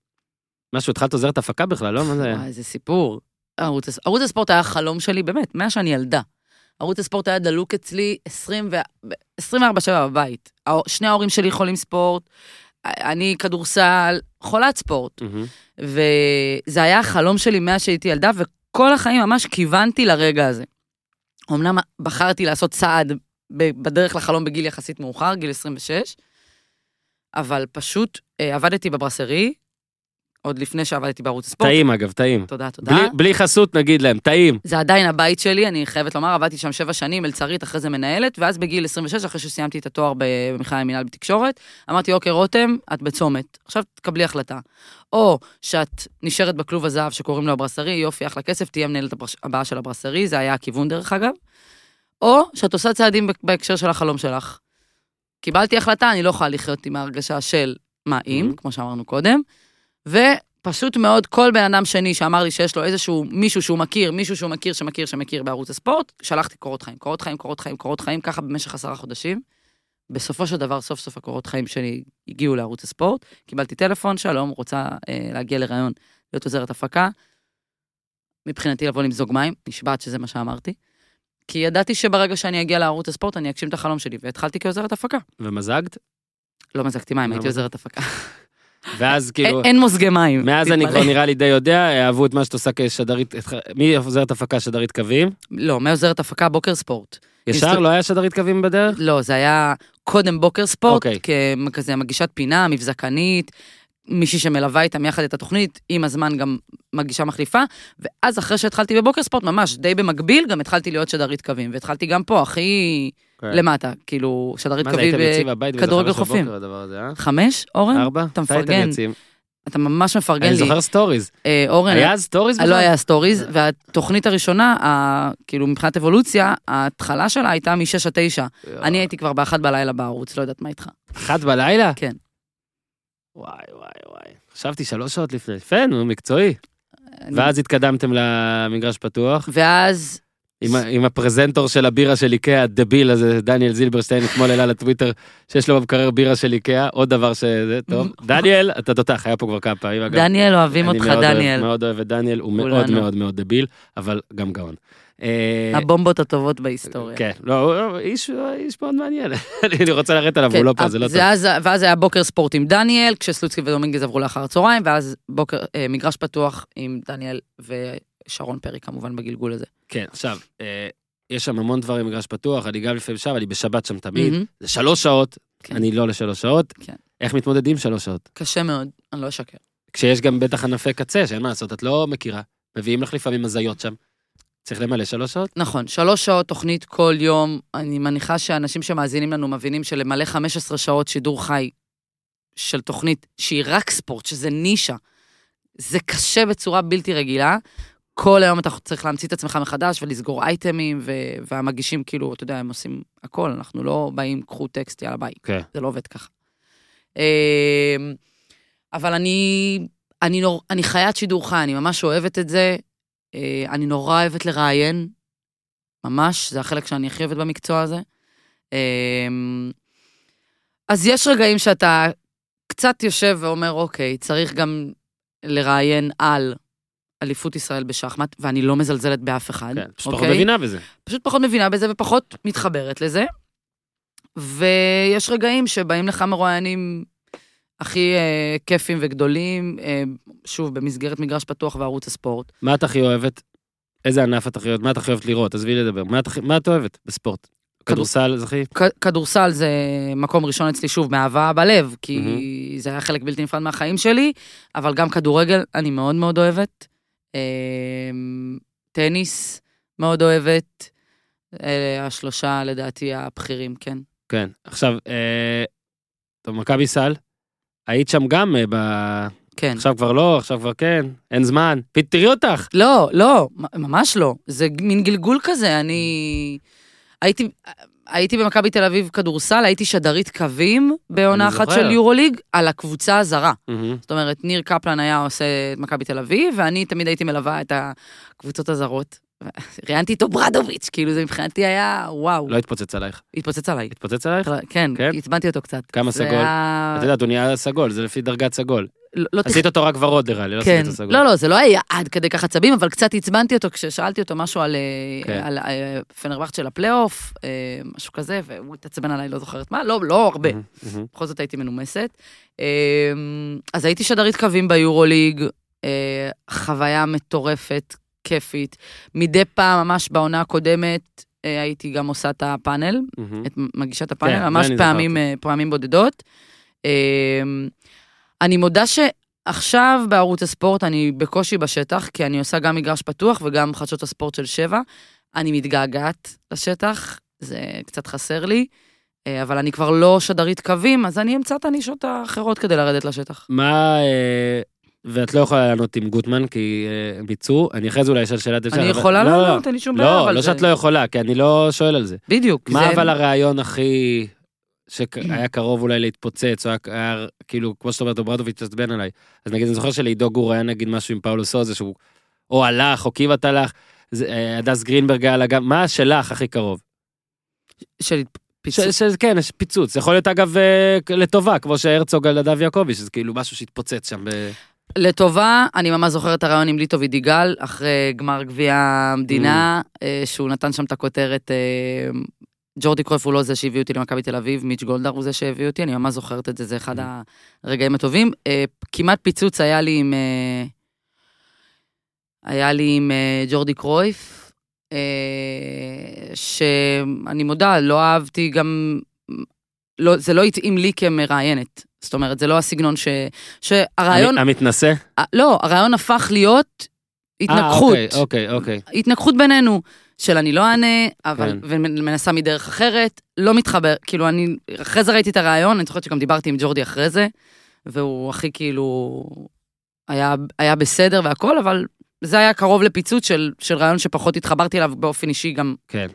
משהו, התחלת עוזרת הפקה בכלל, לא? מה זה היה? זה סיפור. ערוץ הספורט היה חלום שלי, באמת, מאז שאני ילדה. ערוץ הספורט היה דלוק אצלי עשרים וארבע שבע בבית. שני ההורים שלי חולים ספורט, אני כדורסל, חולת ספורט. וזה היה החלום שלי מאז שהייתי ילדה, וכל החיים ממש כיוונתי לרגע הזה. אמנם בחרתי לעשות צעד בדרך לחלום בגיל יחסית מאוחר, גיל עשרים ושש, אבל פשוט עבדתי בברסרי, עוד לפני שעבדתי בערוץ הספורט. טעים אגב, טעים. תודה, תודה. בלי, בלי חסות נגיד להם, טעים. זה עדיין הבית שלי, אני חייבת לומר, עבדתי שם שבע שנים, אלצרית, אחרי זה מנהלת, ואז בגיל עשרים ושש, אחרי שסיימתי את התואר במכללה למינהל בתקשורת, אמרתי, אוקיי, רותם, את בצומת, עכשיו תקבלי החלטה. או שאת נשארת בכלוב הזהב שקוראים לו הברסרי, יופי, אחלה כסף, תהיה מנהלת הבאה של הברסרי, זה היה הכיוון דרך אגב. או שאת עושה צעדים בהקשר של החלום שלך. קיבלתי החלטה, אני לא יכולה לחיות עם ההרגשה של מה אם, כמו שאמרנו קודם. ופשוט מאוד כל בן אדם שני שאמר לי שיש לו איזשהו מישהו שהוא מכיר, מישהו שהוא מכיר שמכיר שמכיר בערוץ הספורט, שלחתי קורות חיים, קורות חיים, קורות חיים, קורות חיים, ככה במשך עשרה חודשים. בסופו של דבר, סוף סוף הקורות חיים שלי הגיעו לערוץ הספורט, קיבלתי טלפון, שלום, רוצה אה, להגיע לרעיון, להיות עוזרת הפקה. מבחינתי לבוא למזוג מים, נשבעת שזה מה שאמרתי. כי ידעתי שברגע שאני אגיע לערוץ הספורט, אני אגשים את החלום שלי, והתחלתי כעוזרת הפקה. ומזגת? לא מזגתי מים, הייתי עוזרת הפקה. ואז כאילו... אין מוזגי מים. מאז אני כבר נראה לי די יודע, אהבו את מה שאת עושה כשדרית... מי עוזרת הפקה שדרית קווים? לא, מי עוזרת הפקה בוקר ספורט. ישר? לא היה שדרית קווים בדרך? לא, זה היה קודם בוקר ספורט, כזה מגישת פינה, מבזקנית, מישהי שמלווה איתם יחד את התוכנית, עם הזמן גם מגישה מחליפה, ואז אחרי שהתחלתי בבוקר ספורט, ממש די במקביל, גם התחלתי להיות שדרית קווים, והתחלתי גם פה, הכי... למטה, כאילו, שדרית קווי וכדורגל חופים. חמש, אורן? ארבע? אתה מפרגן. אתה ממש מפרגן לי. אני זוכר סטוריז. אורן. היה סטוריז? לא היה סטוריז, והתוכנית הראשונה, כאילו, מבחינת אבולוציה, ההתחלה שלה הייתה משש עד תשע. אני הייתי כבר באחת בלילה בערוץ, לא יודעת מה איתך. אחת בלילה? כן. וואי, וואי, וואי. חשבתי שלוש שעות לפני. פן, הוא מקצועי. ואז התקדמתם למגרש פתוח. ואז... עם הפרזנטור של הבירה של איקאה, הדביל הזה, דניאל זילברשטיין, אתמול אלה לטוויטר, שיש לו במקרר בירה של איקאה, עוד דבר שזה טוב. דניאל, אתה תותח, היה פה כבר כמה פעמים. דניאל, אוהבים אותך, דניאל. אני מאוד אוהב את דניאל, הוא מאוד מאוד מאוד דביל, אבל גם גאון. הבומבות הטובות בהיסטוריה. כן, לא, איש מאוד מעניין. אני רוצה לראות עליו, הוא לא פה, זה לא טוב. ואז היה בוקר ספורט עם דניאל, כשסלוצקי ודומינגז עברו לאחר הצהריים, ואז מגרש פתוח עם דניאל ושרון פרי, כמובן, בגלגול הזה. כן, עכשיו, אה, יש שם המון דברים מגרש פתוח, אני גם לפעמים שם, אני בשבת שם תמיד, mm-hmm. זה שלוש שעות, כן. אני לא לשלוש שעות, כן. איך מתמודדים שלוש שעות? קשה מאוד, אני לא אשקר. כשיש גם בטח ענפי קצה, שאין מה לעשות, את לא מכירה, מביאים לך לפעמים מזיות שם, צריך למלא שלוש שעות? נכון, שלוש שעות תוכנית כל יום, אני מניחה שאנשים שמאזינים לנו מבינים שלמלא חמש עשרה שעות שידור חי של תוכנית, שהיא רק ספורט, שזה נישה, זה קשה בצורה בלתי רגילה, כל היום אתה צריך להמציא את עצמך מחדש ולסגור אייטמים, והמגישים כאילו, אתה יודע, הם עושים הכל, אנחנו לא באים, קחו טקסט, יאללה ביי. זה לא עובד ככה. אבל אני חיית שידור חי, אני ממש אוהבת את זה, אני נורא אוהבת לראיין, ממש, זה החלק שאני הכי אוהבת במקצוע הזה. אז יש רגעים שאתה קצת יושב ואומר, אוקיי, צריך גם לראיין על... אליפות ישראל בשחמט, ואני לא מזלזלת באף אחד. כן, פשוט פחות מבינה בזה. פשוט פחות מבינה בזה, ופחות מתחברת לזה. ויש רגעים שבאים לך מרואיינים הכי אה, כיפים וגדולים, אה, שוב, במסגרת מגרש פתוח וערוץ הספורט. מה את הכי אוהבת? איזה ענף את הכי אוהבת? מה את הכי אוהבת לראות? עזבי לדבר. מה את, מה את אוהבת בספורט? כדורסל, זה הכי? כדורסל זה מקום ראשון אצלי, שוב, מאהבה בלב, כי mm-hmm. זה היה חלק בלתי נפרד מהחיים שלי, אבל גם כדורגל אני מאוד מאוד אוהבת. טניס מאוד אוהבת, אלה השלושה לדעתי הבכירים, כן. כן, עכשיו, טוב, מכבי סל, היית שם גם כן. עכשיו כבר לא, עכשיו כבר כן, אין זמן, תראי אותך. לא, לא, ממש לא, זה מין גלגול כזה, אני הייתי, הייתי במכבי בתל אביב כדורסל, הייתי שדרית קווים בעונה אחת של יורוליג, על הקבוצה הזרה. Mm-hmm. זאת אומרת, ניר קפלן היה עושה את מכבי בתל אביב, ואני תמיד הייתי מלווה את הקבוצות הזרות. ראיינתי איתו ברדוביץ', כאילו זה מבחינתי היה, וואו. לא התפוצץ עלייך. התפוצץ עליי. התפוצץ עלייך? כן, התבנתי אותו קצת. כמה סגול? אתה יודעת, הוא נהיה סגול, זה לפי דרגת סגול. עשית אותו רק ורוד, נראה לי, לא עשית אותו סגול. לא, לא, זה לא היה עד כדי ככה צבים, אבל קצת הצבנתי אותו כששאלתי אותו משהו על פנרבחט של הפלייאוף, משהו כזה, והוא התעצבן עליי, לא זוכרת מה, לא, לא הרבה. בכל זאת הייתי מנומסת. אז הייתי שדרית קווים ביורוליג, חוויה מטורפת, כיפית. מדי פעם, ממש בעונה הקודמת, הייתי גם עושה את הפאנל, mm-hmm. את מגישת הפאנל, yeah, ממש פעמים, פעמים בודדות. אני מודה שעכשיו בערוץ הספורט אני בקושי בשטח, כי אני עושה גם מגרש פתוח וגם חדשות הספורט של שבע. אני מתגעגעת לשטח, זה קצת חסר לי, אבל אני כבר לא שדרית קווים, אז אני אמצא את הנישות האחרות כדי לרדת לשטח. מה... ואת לא יכולה לענות עם גוטמן, כי ביצעו, אני אחרי זה אולי אשאל שאלת אפשר. אני יכולה לענות, אין לי שום בעיה, אבל זה... לא, לא שאת לא יכולה, כי אני לא שואל על זה. בדיוק. מה אבל הרעיון הכי, שהיה קרוב אולי להתפוצץ, או היה, כאילו, כמו שאתה אומרת, ברדוביץ' תסתבן עליי, אז נגיד, אני זוכר שלעידו גור היה נגיד משהו עם פאולו סוזה, שהוא או הלך, או קיבת הלך, הדס גרינברג היה לגב, מה שלך הכי קרוב? של... פיצוץ. ש, ש, כן, יש פיצוץ. זה יכול להיות אגב לטובה, כמו שהרצוג על הדב יעקובי, שזה כאילו משהו שהתפוצץ שם. ב... לטובה, אני ממש זוכרת את הרעיון עם ליטו ודיגל, אחרי גמר גביע המדינה, mm. שהוא נתן שם את הכותרת, ג'ורדי קרויף הוא לא זה שהביא אותי למכבי תל אביב, מיץ' גולדר הוא זה שהביא אותי, אני ממש זוכרת את זה, זה אחד mm. הרגעים הטובים. כמעט פיצוץ היה לי עם, היה לי עם ג'ורדי קרויף, שאני מודה, לא אהבתי גם, לא, זה לא התאים לי כמראיינת, זאת אומרת, זה לא הסגנון ש... שהרעיון... המתנסה? לא, הרעיון הפך להיות התנגחות. אה, אוקיי, אוקיי. התנגחות בינינו, של אני לא ענה, אבל, ומנסה מדרך אחרת, לא מתחבר, כאילו אני, אחרי זה ראיתי את הרעיון, אני חושבת שגם דיברתי עם ג'ורדי אחרי זה, והוא הכי כאילו, היה, היה בסדר והכל, אבל... זה היה קרוב לפיצוץ של, של רעיון שפחות התחברתי אליו באופן אישי גם כן.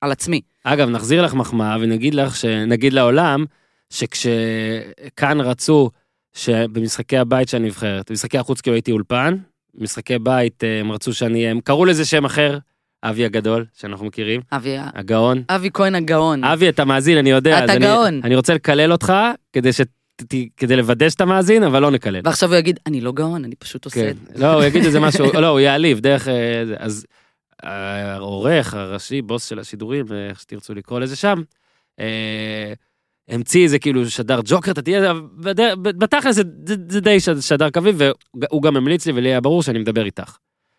על עצמי. אגב, נחזיר לך מחמאה ונגיד לך, נגיד לעולם, שכשכאן רצו שבמשחקי הבית שאני נבחרת, במשחקי החוץ כאילו הייתי אולפן, משחקי בית הם רצו שאני, הם קראו לזה שם אחר, אבי הגדול, שאנחנו מכירים. אבי הגאון. אבי כהן הגאון. אבי, אתה מאזין, אני יודע. אתה גאון. אני, אני רוצה לקלל אותך כדי ש... כדי לוודא שאתה מאזין, אבל לא נקלל. ועכשיו הוא יגיד, אני לא גאון, אני פשוט עושה את זה. לא, הוא יגיד איזה משהו, לא, הוא יעליב, דרך... אז העורך, הראשי, בוס של השידורים, איך שתרצו לקרוא לזה שם, המציא איזה כאילו שדר ג'וקר, אתה תהיה... בתכל'ס זה די שדר קווי, והוא גם המליץ לי, ולי היה ברור שאני מדבר איתך.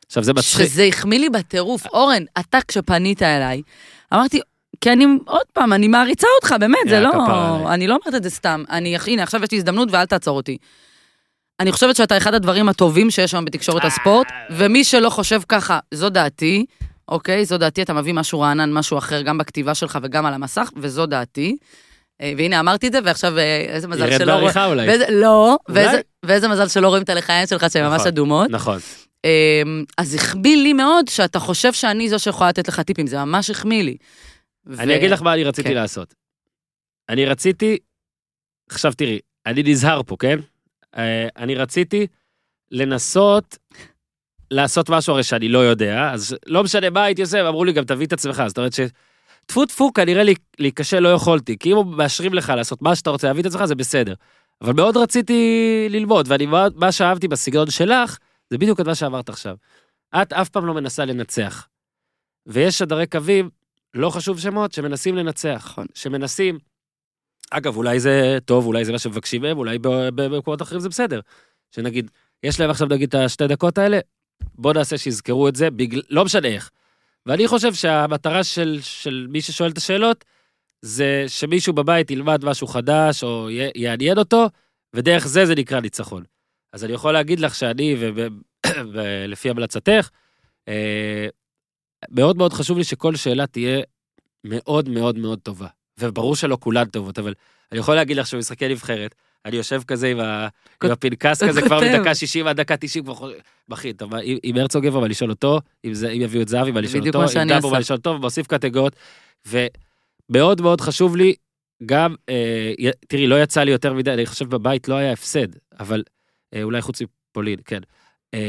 עכשיו זה מצחיק. שזה יחמיא לי בטירוף. אורן, אתה כשפנית אליי, אמרתי... כי אני, עוד פעם, אני מעריצה אותך, באמת, זה לא, אני לא אומרת את זה סתם, אני, הנה, עכשיו יש לי הזדמנות ואל תעצור אותי. אני חושבת שאתה אחד הדברים הטובים שיש שם בתקשורת הספורט, ומי שלא חושב ככה, זו דעתי, אוקיי, זו דעתי, אתה מביא משהו רענן, משהו אחר, גם בכתיבה שלך וגם על המסך, וזו דעתי. והנה, אמרתי את זה, ועכשיו, איזה מזל שלא... ירד בעריכה אולי. לא, ואיזה מזל שלא רואים את הלחיים שלך, שהן ממש אדומות. נכון. אז החמיא לי מאוד שאתה חושב שאני זו שיכולה לתת לך טיפים, זה ממש החמיא לי. ו... אני אגיד לך מה אני רציתי כן. לעשות. אני רציתי, עכשיו תראי, אני נזהר פה, כן? אני רציתי לנסות לעשות משהו הרי שאני לא יודע, אז לא משנה מה הייתי עושה, אמרו לי גם תביא את עצמך, זאת אומרת ש... טפו טפו, כנראה לי, לי קשה לא יכולתי, כי אם מאשרים לך לעשות מה שאתה רוצה להביא את עצמך, זה בסדר. אבל מאוד רציתי ללמוד, ואני מה שאהבתי בסגנון שלך, זה בדיוק את מה שאמרת עכשיו. את אף פעם לא מנסה לנצח. ויש שדרי קווים, לא חשוב שמות, שמנסים לנצח, שמנסים, אגב, אולי זה טוב, אולי זה מה שמבקשים מהם, אולי במקומות אחרים זה בסדר, שנגיד, יש להם עכשיו נגיד את השתי דקות האלה, בוא נעשה שיזכרו את זה, בגלל, לא משנה איך, ואני חושב שהמטרה של, של מי ששואל את השאלות, זה שמישהו בבית ילמד משהו חדש, או י, יעניין אותו, ודרך זה זה נקרא ניצחון. אז אני יכול להגיד לך שאני, ולפי המלצתך, אה, מאוד מאוד חשוב לי שכל שאלה תהיה מאוד מאוד מאוד טובה, וברור שלא כולן טובות, אבל אני יכול להגיד לך שבמשחקי נבחרת, אני יושב כזה עם הפנקס כזה, כבר מדקה שישים עד דקה תשעים, בכית, אם הרצוג יבוא מה לשאול אותו, אם יביאו את זהבי מה לשאול אותו, אם דאבו מה לשאול אותו, ומוסיף קטגוריות, ומאוד מאוד חשוב לי, גם, תראי, לא יצא לי יותר מדי, אני חושב בבית לא היה הפסד, אבל אולי חוץ מפולין, כן.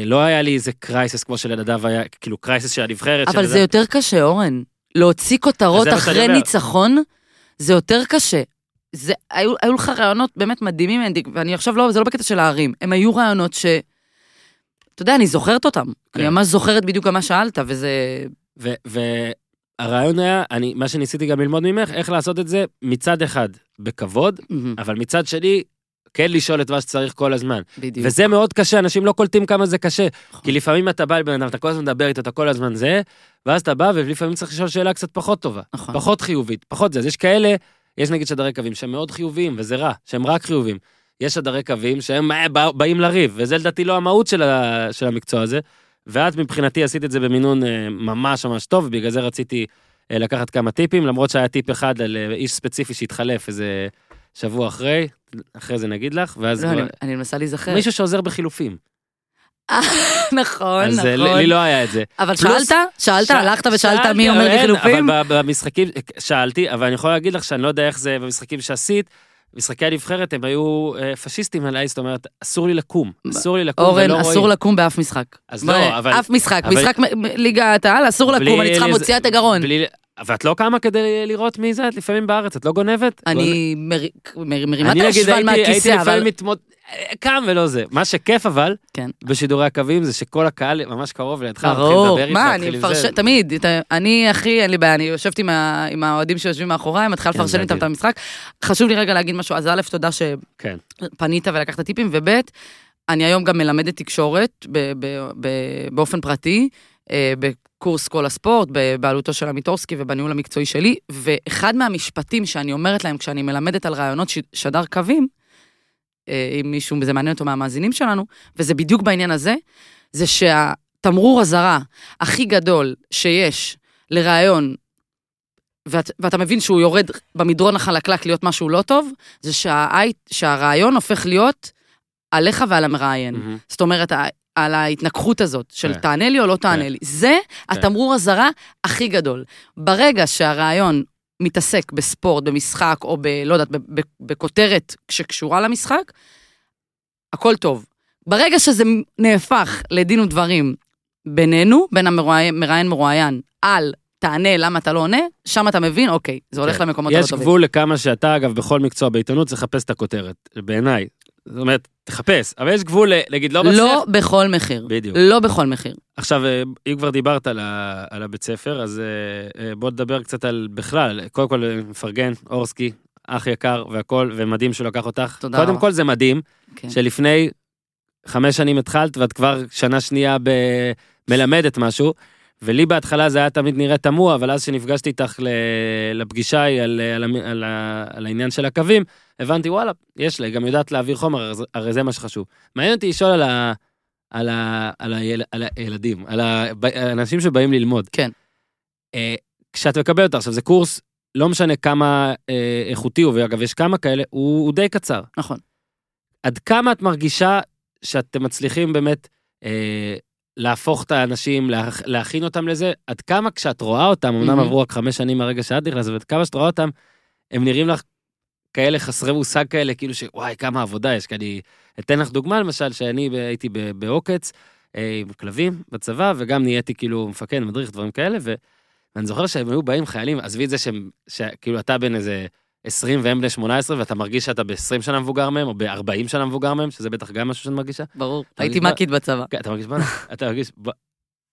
לא היה לי איזה קרייסס כמו שלנדב היה, כאילו קרייסס של הנבחרת. אבל זה יותר קשה, אורן. להוציא כותרות אחרי ניצחון, זה יותר קשה. זה, היו, היו לך רעיונות באמת מדהימים, ואני עכשיו לא, זה לא בקטע של הערים, הם היו רעיונות ש... אתה יודע, אני זוכרת אותם, כן. אני ממש זוכרת בדיוק כמה שאלת, וזה... ו, והרעיון היה, אני, מה שניסיתי גם ללמוד ממך, איך לעשות את זה מצד אחד בכבוד, mm-hmm. אבל מצד שני, כן לשאול את מה שצריך כל הזמן. בדיוק. וזה מאוד קשה, אנשים לא קולטים כמה זה קשה, כי לפעמים אתה בא לבן אדם, אתה כל הזמן מדבר איתו, אתה כל הזמן זה, ואז אתה בא, ולפעמים צריך לשאול שאלה קצת פחות טובה, נכון. פחות חיובית, פחות זה. אז יש כאלה, יש נגיד שדרי קווים שהם מאוד חיוביים, וזה רע, שהם רק חיוביים. יש שדרי קווים שהם בא, באים לריב, וזה לדעתי לא המהות של, ה, של המקצוע הזה, ואת מבחינתי עשית את זה במינון ממש ממש טוב, בגלל זה רציתי לקחת כמה טיפים, למרות שהיה טיפ אחד על איש ספציפי שהתחלף איזה שבוע אחרי, אחרי זה נגיד לך, ואז... לא, כבר... אני, אני מנסה להיזכר. מישהו שעוזר בחילופים. נכון, נכון. לי לא היה את זה. אבל שאלת? שאלת, הלכת ושאלת מי אומר לי חילופים? אבל במשחקים, שאלתי, אבל אני יכול להגיד לך שאני לא יודע איך זה במשחקים שעשית, משחקי הנבחרת הם היו פשיסטים עליי, זאת אומרת, אסור לי לקום. אסור לי לקום, ולא רואים. אורן, אסור לקום באף משחק. אז לא, אבל... אף משחק, משחק ליגת העל, אסור לקום, אני צריכה מוציאה את הגרון. ואת לא קמה כדי לראות מי זה, את לפעמים בארץ, את לא גונבת? אני מרימה את השפן מהכיסא, אבל... קם ולא זה. מה שכיף אבל, בשידורי הקווים, זה שכל הקהל ממש קרוב לידך, ברור, מה, אני מפרשן, תמיד, אני אחי, אין לי בעיה, אני יושבת עם האוהדים שיושבים מאחוריי, אני מתחילה לפרשן איתם את המשחק, חשוב לי רגע להגיד משהו, אז א', תודה שפנית ולקחת טיפים, וב', אני היום גם מלמדת תקשורת באופן פרטי, בקורס כל הספורט, בבעלותו של אמית אורסקי ובניהול המקצועי שלי, ואחד מהמשפטים שאני אומרת להם כשאני מלמדת על רעיונות שדר קווים, אם מישהו זה מעניין אותו מהמאזינים שלנו, וזה בדיוק בעניין הזה, זה שהתמרור הזרה הכי גדול שיש לרעיון, ואת, ואתה מבין שהוא יורד במדרון החלקלק להיות משהו לא טוב, זה שה, שהרעיון הופך להיות עליך ועל המראיין. Mm-hmm. זאת אומרת, על ההתנקחות הזאת, של yeah. תענה לי או לא תענה yeah. לי. זה yeah. התמרור הזרה הכי גדול. ברגע שהרעיון מתעסק בספורט, במשחק, או ב, לא יודעת, בכותרת שקשורה למשחק, הכל טוב. ברגע שזה נהפך לדין ודברים בינינו, בין המראיין מרואיין, על תענה למה אתה לא עונה, שם אתה מבין, אוקיי, זה הולך למקומות הלא טובים. יש גבול לכמה שאתה, אגב, בכל מקצוע בעיתונות, צריך לחפש את הכותרת, בעיניי. זאת אומרת, תחפש, אבל יש גבול להגיד לא מצליח. לא בכל מחיר. בדיוק. לא בכל מחיר. עכשיו, אם כבר דיברת על, ה, על הבית ספר, אז בוא נדבר קצת על בכלל. קודם כל, מפרגן, אורסקי, אח יקר והכל, ומדהים שלוקח אותך. תודה. קודם כל זה מדהים, כן. שלפני חמש שנים התחלת, ואת כבר שנה שנייה מלמדת משהו, ולי בהתחלה זה היה תמיד נראה תמוה, אבל אז שנפגשתי איתך לפגישה על, על, על, על העניין של הקווים, הבנתי, וואלה, יש לה, גם יודעת להעביר חומר, הרי זה מה שחשוב. מעניין אותי לשאול על, ה, על, ה, על, היל, על הילדים, על האנשים שבאים ללמוד. כן. אה, כשאת מקבלת אותה, עכשיו זה קורס, לא משנה כמה אה, איכותי הוא, ואגב, יש כמה כאלה, הוא, הוא די קצר. נכון. עד כמה את מרגישה שאתם מצליחים באמת... אה, להפוך את האנשים, להכ... להכין אותם לזה, עד כמה כשאת רואה אותם, אמנם mm-hmm. עברו רק חמש שנים מהרגע שעד נכנס, ועד כמה שאת רואה אותם, הם נראים לך כאלה חסרי מושג כאלה, כאילו שוואי, כמה עבודה יש, כי אני אתן לך דוגמה, למשל, שאני הייתי בעוקץ, עם כלבים בצבא, וגם נהייתי כאילו מפקד, מדריך, דברים כאלה, ו... ואני זוכר שהם היו באים חיילים, עזבי את זה שהם, שכאילו אתה בן איזה עשרים והם בני שמונה עשרה, ואתה מרגיש שאתה ב-עשרים שנה מבוגר מהם, או ב-ארבעים שנה מבוגר מהם, שזה בטח גם משהו שאני מרגישה. ברור, הייתי מקית בצבא. אתה מרגיש מה? אתה מרגיש,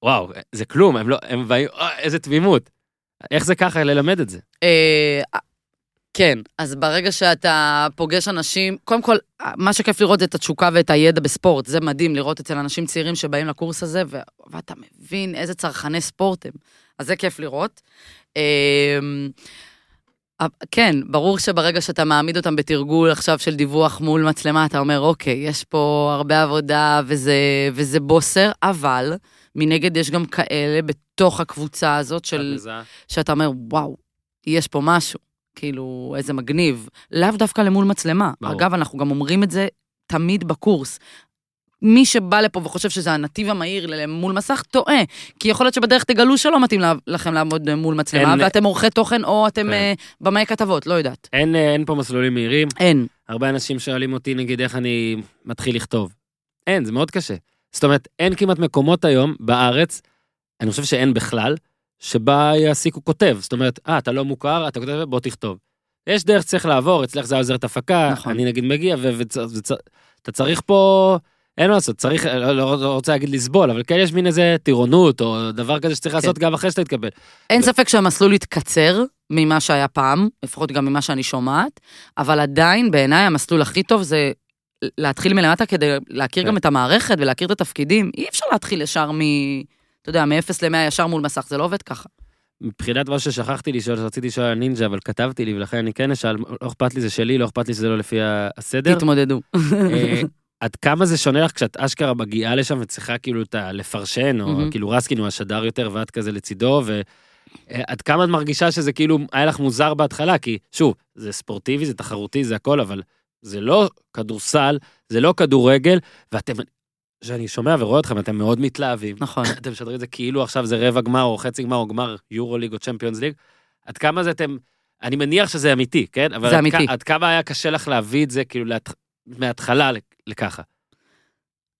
וואו, זה כלום, הם באים, איזה תמימות. איך זה ככה ללמד את זה? כן, אז ברגע שאתה פוגש אנשים, קודם כל, מה שכיף לראות זה את התשוקה ואת הידע בספורט, זה מדהים לראות אצל אנשים צעירים שבאים לקורס הזה, ואתה מבין איזה צרכני ספורט הם. אז זה כיף לראות. כן, ברור שברגע שאתה מעמיד אותם בתרגול עכשיו של דיווח מול מצלמה, אתה אומר, אוקיי, יש פה הרבה עבודה וזה, וזה בוסר, אבל מנגד יש גם כאלה בתוך הקבוצה הזאת של, שאתה אומר, וואו, יש פה משהו. כאילו, איזה מגניב, לאו דווקא למול מצלמה. ברור. אגב, אנחנו גם אומרים את זה תמיד בקורס. מי שבא לפה וחושב שזה הנתיב המהיר למול מסך, טועה. כי יכול להיות שבדרך תגלו שלא מתאים לכם לעמוד מול מצלמה, אין, ואתם עורכי תוכן או אתם אה, במאי כתבות, לא יודעת. אין, אין פה מסלולים מהירים. אין. הרבה אנשים שואלים אותי, נגיד, איך אני מתחיל לכתוב. אין, זה מאוד קשה. זאת אומרת, אין כמעט מקומות היום בארץ, אני חושב שאין בכלל, שבה יעסיקו כותב. זאת אומרת, אה, אתה לא מוכר, אתה כותב, בוא תכתוב. יש דרך צריך לעבור, אצלך זה עוזרת הפקה, נכון. אני נגיד מגיע, ואתה צריך פה, אין מה לעשות, צריך, לא, לא, לא רוצה להגיד לסבול, אבל כאן יש מין איזה טירונות, או דבר כזה שצריך כן. לעשות גם אחרי שאתה יתקבל. אין ו... ספק שהמסלול יתקצר, ממה שהיה פעם, לפחות גם ממה שאני שומעת, אבל עדיין, בעיניי, המסלול הכי טוב זה להתחיל מלמטה, כדי להכיר כן. גם את המערכת, ולהכיר את התפקידים. אי אפשר להתחיל ישר מ... אתה יודע, מ-אפס ל-מאה ישר מול מסך, זה לא עובד ככה. מבחינת מה ששכחתי לי, שרציתי לשאול על נינג'ה, אבל כתבתי לי, ולכן אני כן אשאל, לא אכפת לי זה שלי, לא אכפת לי שזה לא לפי הסדר. תתמודדו. עד כמה זה שונה לך כשאת אשכרה מגיעה לשם, וצריכה כאילו לפרשן, או כאילו רסקין הוא השדר יותר, ואת כזה לצידו, ועד כמה את מרגישה שזה כאילו היה לך מוזר בהתחלה, כי שוב, זה ספורטיבי, זה תחרותי, זה הכל, אבל זה לא כדורסל, זה לא כדורגל, ואתם... שאני שומע ורואה אתכם, אתם מאוד מתלהבים. נכון. אתם משדרים את זה כאילו עכשיו זה רבע גמר, או חצי גמר, או גמר יורוליג, או צ'מפיונס ליג. עד כמה זה אתם, אני מניח שזה אמיתי, כן? אבל זה עד אמיתי. כ... עד כמה היה קשה לך להביא את זה, כאילו, להת... מההתחלה לככה?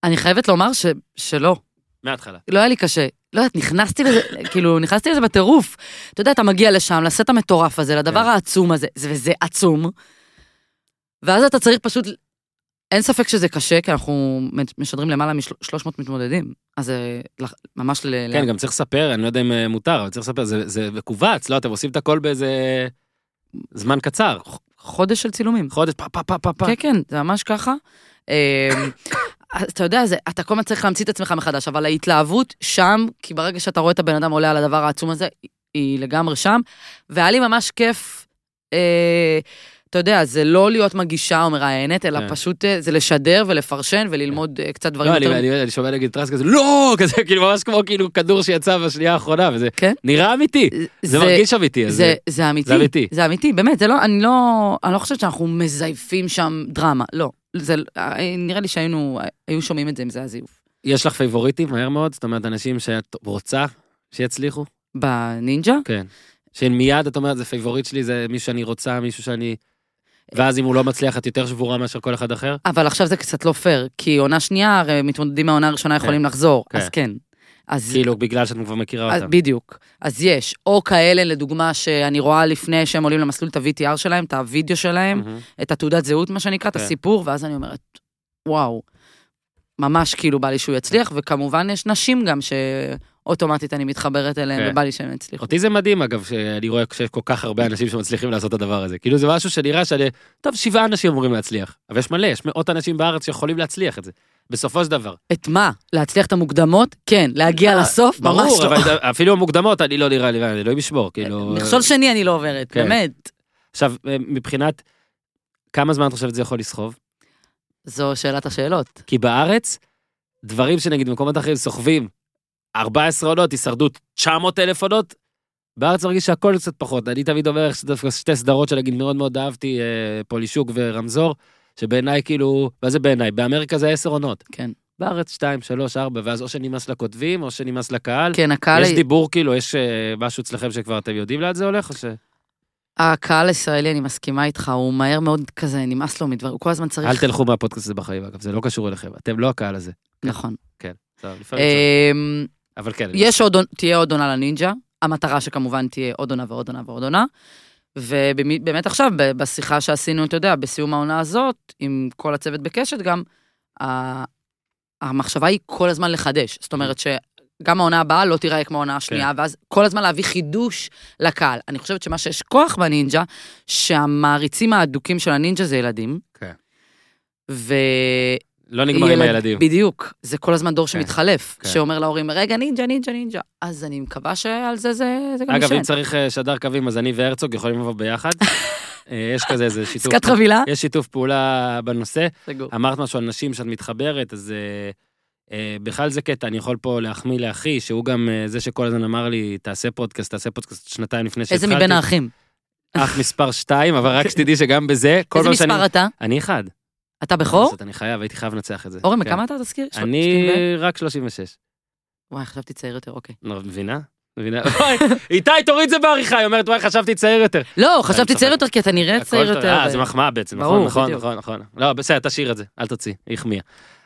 אני חייבת לומר ש... שלא. מההתחלה. לא היה לי קשה. לא יודעת, נכנסתי לזה, כאילו, נכנסתי לזה בטירוף. אתה יודע, אתה מגיע לשם, לסט המטורף הזה, לדבר העצום הזה, וזה עצום. ואז אתה צריך פשוט... אין ספק שזה קשה, כי אנחנו משדרים למעלה מ-שלוש מאות מתמודדים, אז זה ממש ל... כן, גם צריך לספר, אני לא יודע אם מותר, אבל צריך לספר, זה מקובץ, לא, אתם עושים את הכל באיזה זמן קצר. חודש של צילומים. חודש, פה, פה, פה, פה, פה. כן, כן, זה ממש ככה. אתה יודע, אתה כל מה צריך להמציא את עצמך מחדש, אבל ההתלהבות שם, כי ברגע שאתה רואה את הבן אדם עולה על הדבר העצום הזה, היא לגמרי שם, והיה לי ממש כיף... אתה יודע, זה לא להיות מגישה או מראיינת, אלא פשוט זה לשדר ולפרשן וללמוד קצת דברים יותר. לא, אני שומע נגיד טרס כזה, לא, כזה כאילו ממש כמו כדור שיצא בשנייה האחרונה, וזה נראה אמיתי, זה מרגיש אמיתי. זה אמיתי, זה אמיתי, באמת, אני לא חושבת שאנחנו מזייפים שם דרמה, לא. נראה לי שהיינו, היו שומעים את זה אם זה הזיוף. יש לך פייבוריטים מהר מאוד? זאת אומרת, אנשים שאת רוצה שיצליחו? בנינג'ה? כן. שאין מיד, את אומרת, זה פייבוריט שלי, זה מישהו שאני רוצה, מישהו שאני... ואז אם הוא לא מצליח, את יותר שבורה מאשר כל אחד אחר? אבל עכשיו זה קצת לא פייר, כי עונה שנייה, הרי מתמודדים מהעונה הראשונה יכולים לחזור, אז כן. כאילו, בגלל שאתם כבר מכירה אותם. בדיוק. אז יש, או כאלה, לדוגמה, שאני רואה לפני שהם עולים למסלול את ה-וי טי אר שלהם, את הוידאו שלהם, את התעודת זהות, מה שנקרא, את הסיפור, ואז אני אומרת, וואו, ממש כאילו בא לי שהוא יצליח, וכמובן יש נשים גם ש... אוטומטית אני מתחברת אליהם, ובא לי שהם הצליחו. אותי זה מדהים, אגב, שאני רואה שיש כל כך הרבה אנשים שמצליחים לעשות את הדבר הזה. כאילו זה משהו שנראה שאני, טוב, שבעה אנשים אמורים להצליח, אבל יש מלא, יש מאות אנשים בארץ שיכולים להצליח את זה. בסופו של דבר. את מה? להצליח את המוקדמות? כן, להגיע לסוף? ברור, אבל אפילו המוקדמות אני לא נראה לי, אני לא משמור, כאילו... מכשול שני אני לא עוברת, באמת. עכשיו, מבחינת, כמה זמן את חושבת זה יכול לסחוב? זו שאלת השאלות. כי בארץ, דברים שנגיד במקומות אחרים סוחבים ארבע עשרה עונות, הישרדות תשע מאות אלף עונות, בארץ מרגיש שהכל קצת פחות. אני תמיד אומר שתי סדרות של הגיד מאוד מאוד אהבתי, פולישוק ורמזור, שבעיניי כאילו, מה זה בעיניי? באמריקה זה עשר עונות. כן. בארץ שתיים, שלוש, ארבע, ואז או שנימס לכותבים, או שנימס לקהל. כן, הקהל... יש דיבור כאילו, יש משהו אצלכם שכבר אתם יודעים לאן זה הולך, או ש... הקהל הישראלי, אני מסכימה איתך, הוא מהר מאוד כזה, נמאס לו מדבר, הוא כל הזמן צריך... אל תלכו מהפודקאסט הזה בחיים, אגב, זה לא קשור אליכם, אתם לא הקהל הזה. נכון. כן, טוב, לפעמים זה. אבל כן. יש עוד, תהיה עוד עונה לנינג'ה, המטרה שכמובן תהיה עוד עונה ועוד עונה ועוד עונה, ובאמת עכשיו, בשיחה שעשינו, אתה יודע, בסיום העונה הזאת, עם כל הצוות בקשת גם, המחשבה היא כל הזמן לחדש, זאת אומרת ש... גם העונה הבאה לא תיראה כמו העונה השנייה, כן. ואז כל הזמן להביא חידוש לקהל. אני חושבת שמה שיש כוח בנינג'ה, שהמעריצים האדוקים של הנינג'ה זה ילדים. כן. ו... לא נגמרים ילד... הילדים. בדיוק. זה כל הזמן דור כן. שמתחלף, כן. שאומר להורים, רגע, נינג'ה, נינג'ה, נינג'ה. אז אני מקווה שעל זה זה, זה גם אגב, משן. אם צריך שדר קווים, אז אני והרצוג יכולים לבוא ביחד. יש כזה איזה שיתוף... סקת חבילה. יש שיתוף פעולה בנושא. סגור. אמרת משהו על נשים שאת מתחברת, אז... בכלל זה קטע, אני יכול פה להחמיא לאחי, שהוא גם זה שכל הזמן אמר לי, תעשה פודקאסט, תעשה פודקאסט שנתיים לפני שהתחלתי. איזה מבין האחים? אח מספר שתיים, אבל רק שתדעי שגם בזה, איזה מספר אתה? אני אחד. אתה בכור? אני חייב, הייתי חייב לנצח את זה. אורן, בכמה אתה תזכיר? אני רק שלושים ושש. וואי, חשבתי צעיר יותר, אוקיי. מבינה? מבינה? איתי, תוריד זה בעריכה, היא אומרת, וואי, חשבתי צעיר יותר. לא, חשבתי צעיר יותר, כי אתה נראה צעיר יותר. אה, זה מחמאה בעצם, נכון, נכון, נכון. לא, בסדר, תשאיר את זה, אל תוציא, יחמיא.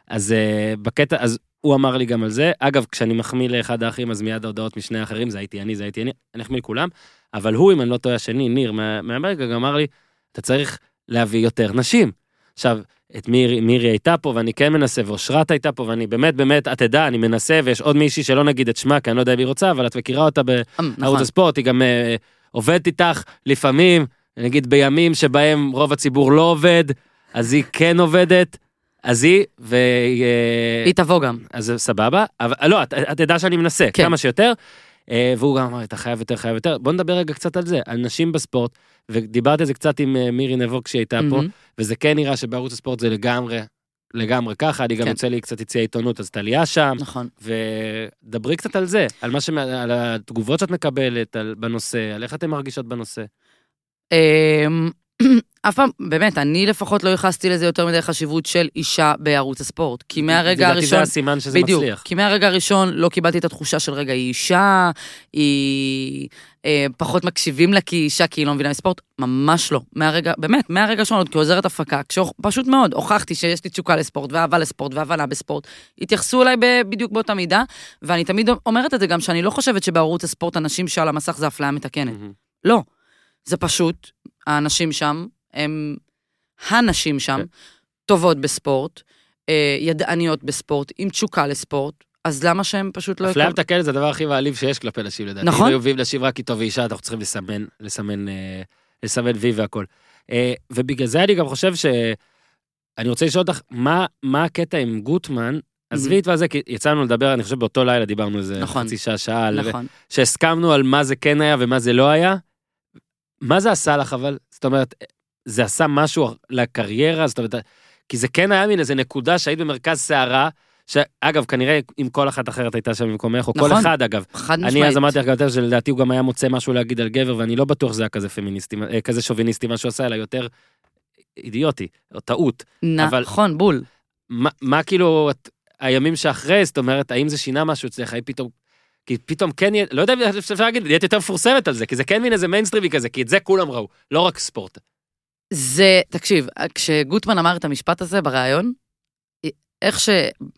אז בקטע, אז הוא אמר לי גם על זה. אגב, כשאני מחמיא לאחד האחים, אז מיד ההודעות משני האחרים, זה הייתי אני, זה הייתי אני, אני מחמיא לכולם. אבל הוא, אם אני לא טועה, השני, ניר, מאמריקה, גם אמר לי, אתה צריך להביא יותר נשים. עכשיו, את מירי, מירי הייתה פה, ואני כן מנסה, ואושרת הייתה פה, ואני באמת, באמת, את יודע, אני מנסה, ויש עוד מישהי שלא נגיד את שמה, כי אני לא יודע אם היא רוצה, אבל את מכירה אותה בערוץ הספורט, היא גם עובדת איתך לפעמים, נגיד בימים שבהם רוב הציבור לא עובד, אז היא כן עובדת, אז היא, והיא... היא תבוא גם. אז סבבה, אבל לא, את יודע שאני מנסה, כמה שיותר, והוא גם אמר, אתה חייב יותר, חייב יותר. בוא נדבר רגע קצת על זה, על נשים בספורט, ודיברתי על זה קצת עם מירי נבוק שהייתה פה, וזה כן נראה שבערוץ הספורט זה לגמרי, לגמרי ככה, אני גם יוצא לי קצת יציאה עיתונות, אז תעלייה שם, ודברי קצת על זה, על התגובות שאת מקבלת בנושא, על איך אתן מרגישות בנושא. אף פעם, באמת, אני לפחות לא ייחסתי לזה יותר מדי חשיבות של אישה בערוץ הספורט, כי מהרגע הראשון... זה הסימן שזה בדיוק, מצליח. כי מהרגע הראשון לא קיבלתי את התחושה של רגע, היא אישה, היא אה, פחות מקשיבים לה כי אישה, כי היא לא מבינה מספורט, ממש לא. מהרגע, באמת, מהרגע הראשון, עוד כעוזרת הפקה, כשפשוט מאוד הוכחתי שיש לי תשוקה לספורט, ואהבה לספורט, והבנה בספורט, התייחסו אליי בדיוק באותה מידה, ואני תמיד אומרת את זה גם, שאני לא חושבת שבערוץ הספורט אנשים שעל המסך זה אפליה מתקנת. לא. זה פשוט, האנשים שם, הם, הנשים שם, טובות בספורט, ידעניות בספורט, עם תשוקה לספורט, אז למה שהם פשוט לא... אפליה מתקנת זה הדבר הכי מעליב שיש כלפי נשים, לדעתי. נכון. אם היו ויב לשיב רק איתו ואישה, אנחנו צריכים לסמן, לסמן, לסמן ויב והכל. ובגלל זה אני גם חושב ש... אני רוצה לשאול אותך, מה, מה הקטע עם גוטמן, עזבי את זה, כי יצאנו לדבר, אני חושב באותו לילה דיברנו איזה חצי שעה, שעה, שהסכמנו על מה זה כן היה ומה זה לא היה. מה זה עשה לך, אבל? זאת אומרת, זה עשה משהו לקריירה, זאת אומרת, כי זה כן היה מין איזה נקודה שהיית במרכז שערה, שאגב, כנראה אם כל אחת אחרת הייתה שם במקומך, או נכון, כל אחד אגב. אני אז אמרתי לך גם יותר, שלדעתי הוא גם היה מוצא משהו להגיד על גבר, ואני לא בטוח שזה היה כזה פמיניסטי, כזה שוביניסטי, מה שהוא עשה, אלא יותר אידיוטי, או טעות. נכון, בול. מה, מה כאילו, את, הימים שאחרי, זאת אומרת, האם זה שינה משהו אצלך, האם פתאום... כי פתאום כן יהיה, לא יודע אם אפשר להגיד, יהיה יותר מפורסמת על זה, כי זה כן מין איזה מיינסטרימי כזה, כי את זה כולם ראו, לא רק ספורט. זה, תקשיב, כשגוטמן אמר את המשפט הזה בראיון, איך ש...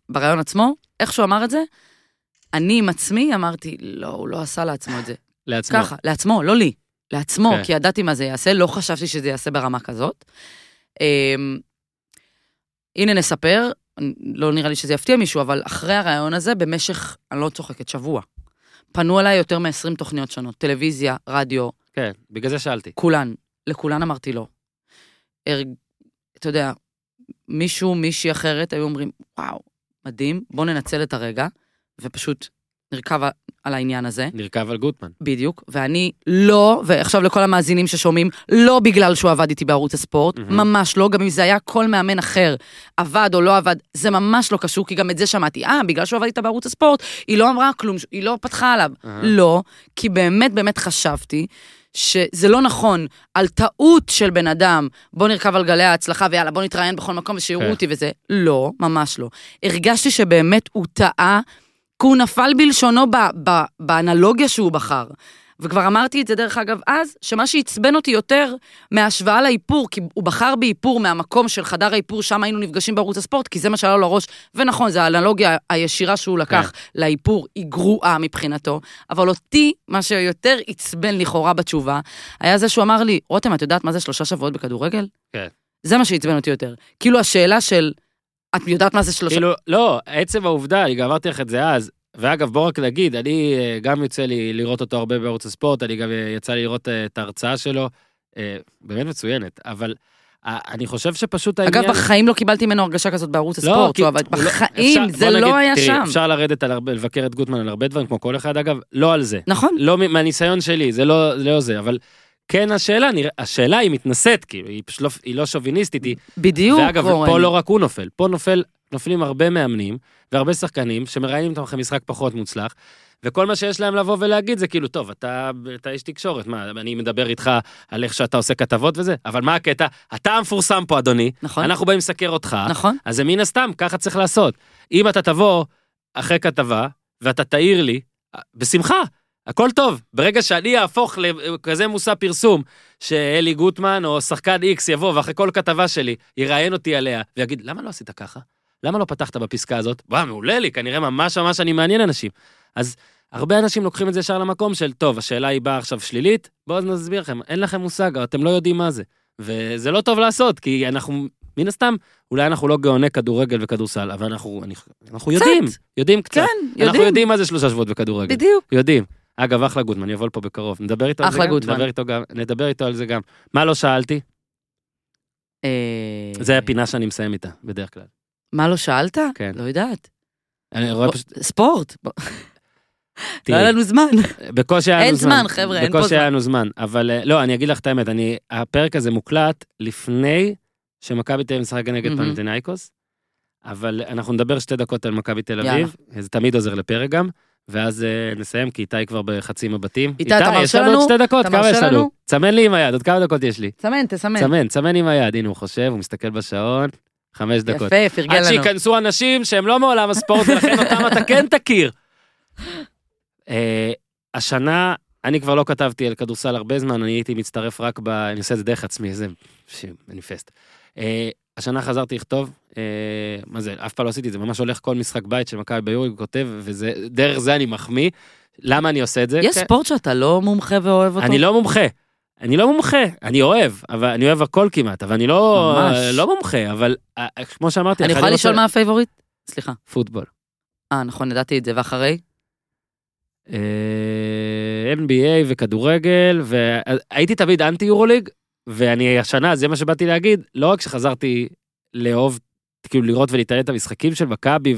בראיון עצמו, איך שהוא אמר את זה, אני עם עצמי אמרתי, לא, הוא לא עשה לעצמו את זה. לעצמו. ככה, לעצמו, לא לי, לעצמו, okay. כי ידעתי מה זה יעשה, לא חשבתי שזה יעשה ברמה כזאת. הנה נספר, לא נראה לי שזה יפתיע מישהו, אבל אחרי הראיון הזה, במשך, אני לא צוחקת, שבוע, פנו עליי יותר מ-עשרים תוכניות שונות, טלוויזיה, רדיו. כן, בגלל זה שאלתי. כולן, לכולן אמרתי לא. אתה יודע, מישהו, מישהי אחרת, היו אומרים, וואו, מדהים, בוא ננצל את הרגע, ופשוט נרכב על העניין הזה. נרכב על גוטמן. בדיוק, ואני לא, ועכשיו לכל המאזינים ששומעים, לא בגלל שהוא עבד איתי בערוץ הספורט, mm-hmm. ממש לא, גם אם זה היה כל מאמן אחר, עבד או לא עבד, זה ממש לא קשור, כי גם את זה שמעתי, אה, בגלל שהוא עבד איתה בערוץ הספורט, היא לא אמרה כלום, היא לא פתחה עליו. Uh-huh. לא, כי באמת באמת חשבתי, שזה לא נכון, על טעות של בן אדם, בוא נרכב על גלי ההצלחה, ויאללה, בוא נתראיין בכל מקום, ושיראו אותי וזה. לא, ממש לא. הרגשתי שבאמת הוא טעה, כי הוא נפל בלשונו באנלוגיה שהוא בחר. וכבר אמרתי את זה דרך אגב אז, שמה שהצבן אותי יותר מהשוואה לאיפור, כי הוא בחר באיפור מהמקום של חדר האיפור, שם היינו נפגשים בערוץ הספורט, כי זה מה שעלה לו לראש, ונכון, זה האנלוגיה הישירה שהוא לקח לאיפור, היא גרועה מבחינתו, אבל אותי, מה שיותר הצבן לכאורה בתשובה, היה זה שהוא אמר לי, רותם, את יודעת מה זה שלושה שבועות בכדורגל? כן. זה מה שהצבן אותי יותר. כאילו השאלה של... את יודעת מה זה שלושה? כאילו, לא, עצם העובדה, אני גם אמרתי לך את זה אז, ואגב, בוא רק נגיד, אני גם יוצא לי לראות אותו הרבה בערוץ הספורט, אני גם יצא לי לראות את ההרצאה שלו, באמת מצוינת, אבל אני חושב שפשוט העניין... אגב, בחיים לא קיבלתי ממנו הרגשה כזאת בערוץ הספורט, אבל בחיים זה לא היה שם. אפשר לרדת, לבקר את גוטמן על הרבה דברים, כמו כל אחד, אגב, לא על זה. נכון. לא מהניסיון שלי, זה לא זה, אבל... כן, השאלה, השאלה היא מתנשאת, כאילו, היא, פשוט לא, היא לא שוביניסטית, היא... בדיוק, ואגב, אורן. פה לא רק הוא נופל, פה נופל, נופלים הרבה מאמנים, והרבה שחקנים, שמראיינים אותם אחרי משחק פחות מוצלח, וכל מה שיש להם לבוא ולהגיד זה כאילו, טוב, אתה, אתה יש תקשורת, מה, אני מדבר איתך על איך שאתה עושה כתבות וזה, אבל מה הקטע? אתה המפורסם פה, אדוני, נכון. אנחנו באים לסקר אותך, נכון. אז זה מן הסתם, ככה צריך לעשות. אם אתה תבוא אחרי כתבה, ואתה תאיר לי, בשמחה, הכל טוב. ברגע שאני אהפוך לכזה מושא פרסום, שאלי גוטמן או שחקן איקס יבוא, ואחרי כל כתבה שלי, יראיין אותי עליה, ויגיד, למה לא עשית ככה? למה לא פתחת בפסקה הזאת? וואו, מעולה לי, כנראה ממש ממש אני מעניין אנשים. אז הרבה אנשים לוקחים את זה ישר למקום של, טוב, השאלה היא באה עכשיו שלילית, בואו נסביר לכם, אין לכם מושג, אתם לא יודעים מה זה. וזה לא טוב לעשות, כי אנחנו, מן הסתם, אולי אנחנו לא גאוני כדורגל וכדורסל, אבל אנחנו, אנחנו יודעים, יודעים קצת. כן, אנחנו יודעים מה זה שלושה שבועות בכדורגל. בדיוק. יודעים. אגב, אחלה גוטמן, יבוא לפה בקרוב. נדבר איתו על זה גם, נדבר איתו על זה גם. מה לא שאלתי? זה הפינה שאני מסיים איתה, בדרך כלל. מה לא שאלת? כן. לא יודעת. אני רואה פשוט... ספורט. לא היה לנו זמן. בקושי היה לנו זמן. אין זמן, חבר'ה, אין פה זמן. בקושי היה לנו זמן, אבל לא, אני אגיד לך את האמת, הפרק הזה מוקלט לפני שמכבי תל אביב משחק נגד פנתינייקוס, אבל אנחנו נדבר שתי דקות על מכבי תל אביב, זה תמיד עוזר לפרק גם, ואז נסיים, כי איתה היא כבר בחצי מבטים. איתה, אתה מרשה לנו? שתי דקות, כמה יש לנו? צמן לי עם היד, עוד כמה דקות יש לי. צמן, תסמן. צמן, צמן עם היד, הנה הוא חושב, הוא מסתכל בשעון. חמש דקות. יפה, פרגל לנו. עד שיכנסו אנשים שהם לא מעולם הספורט, ולכן אותם אתה כן תכיר. השנה, אני כבר לא כתבתי על כדורסל הרבה זמן, אני הייתי מצטרף רק ב... אני עושה את זה דרך עצמי, זה מניפסט. השנה חזרתי לכתוב, מה זה, אף פעם לא עשיתי את זה, ממש הולך כל משחק בית של מכבי ביורוליג כותב, ודרך זה אני מחמיא. למה אני עושה את זה? יש ספורט שאתה לא מומחה ואוהב אותו? אני לא מומחה. אני לא מומחה, אני אוהב, אבל אני אוהב הכל כמעט, אבל אני לא, לא מומחה, אבל כמו שאמרתי... אני יכולה לשאול מה הפייבורית? סליחה. פוטבול. אה, נכון, ידעתי את זה, ואחרי? אן בי איי וכדורגל, והייתי תמיד אנטי יורוליג, ואני השנה, זה מה שבאתי להגיד, לא רק שחזרתי לאהוב, כאילו לראות ולהתעניין את המשחקים של מכבי,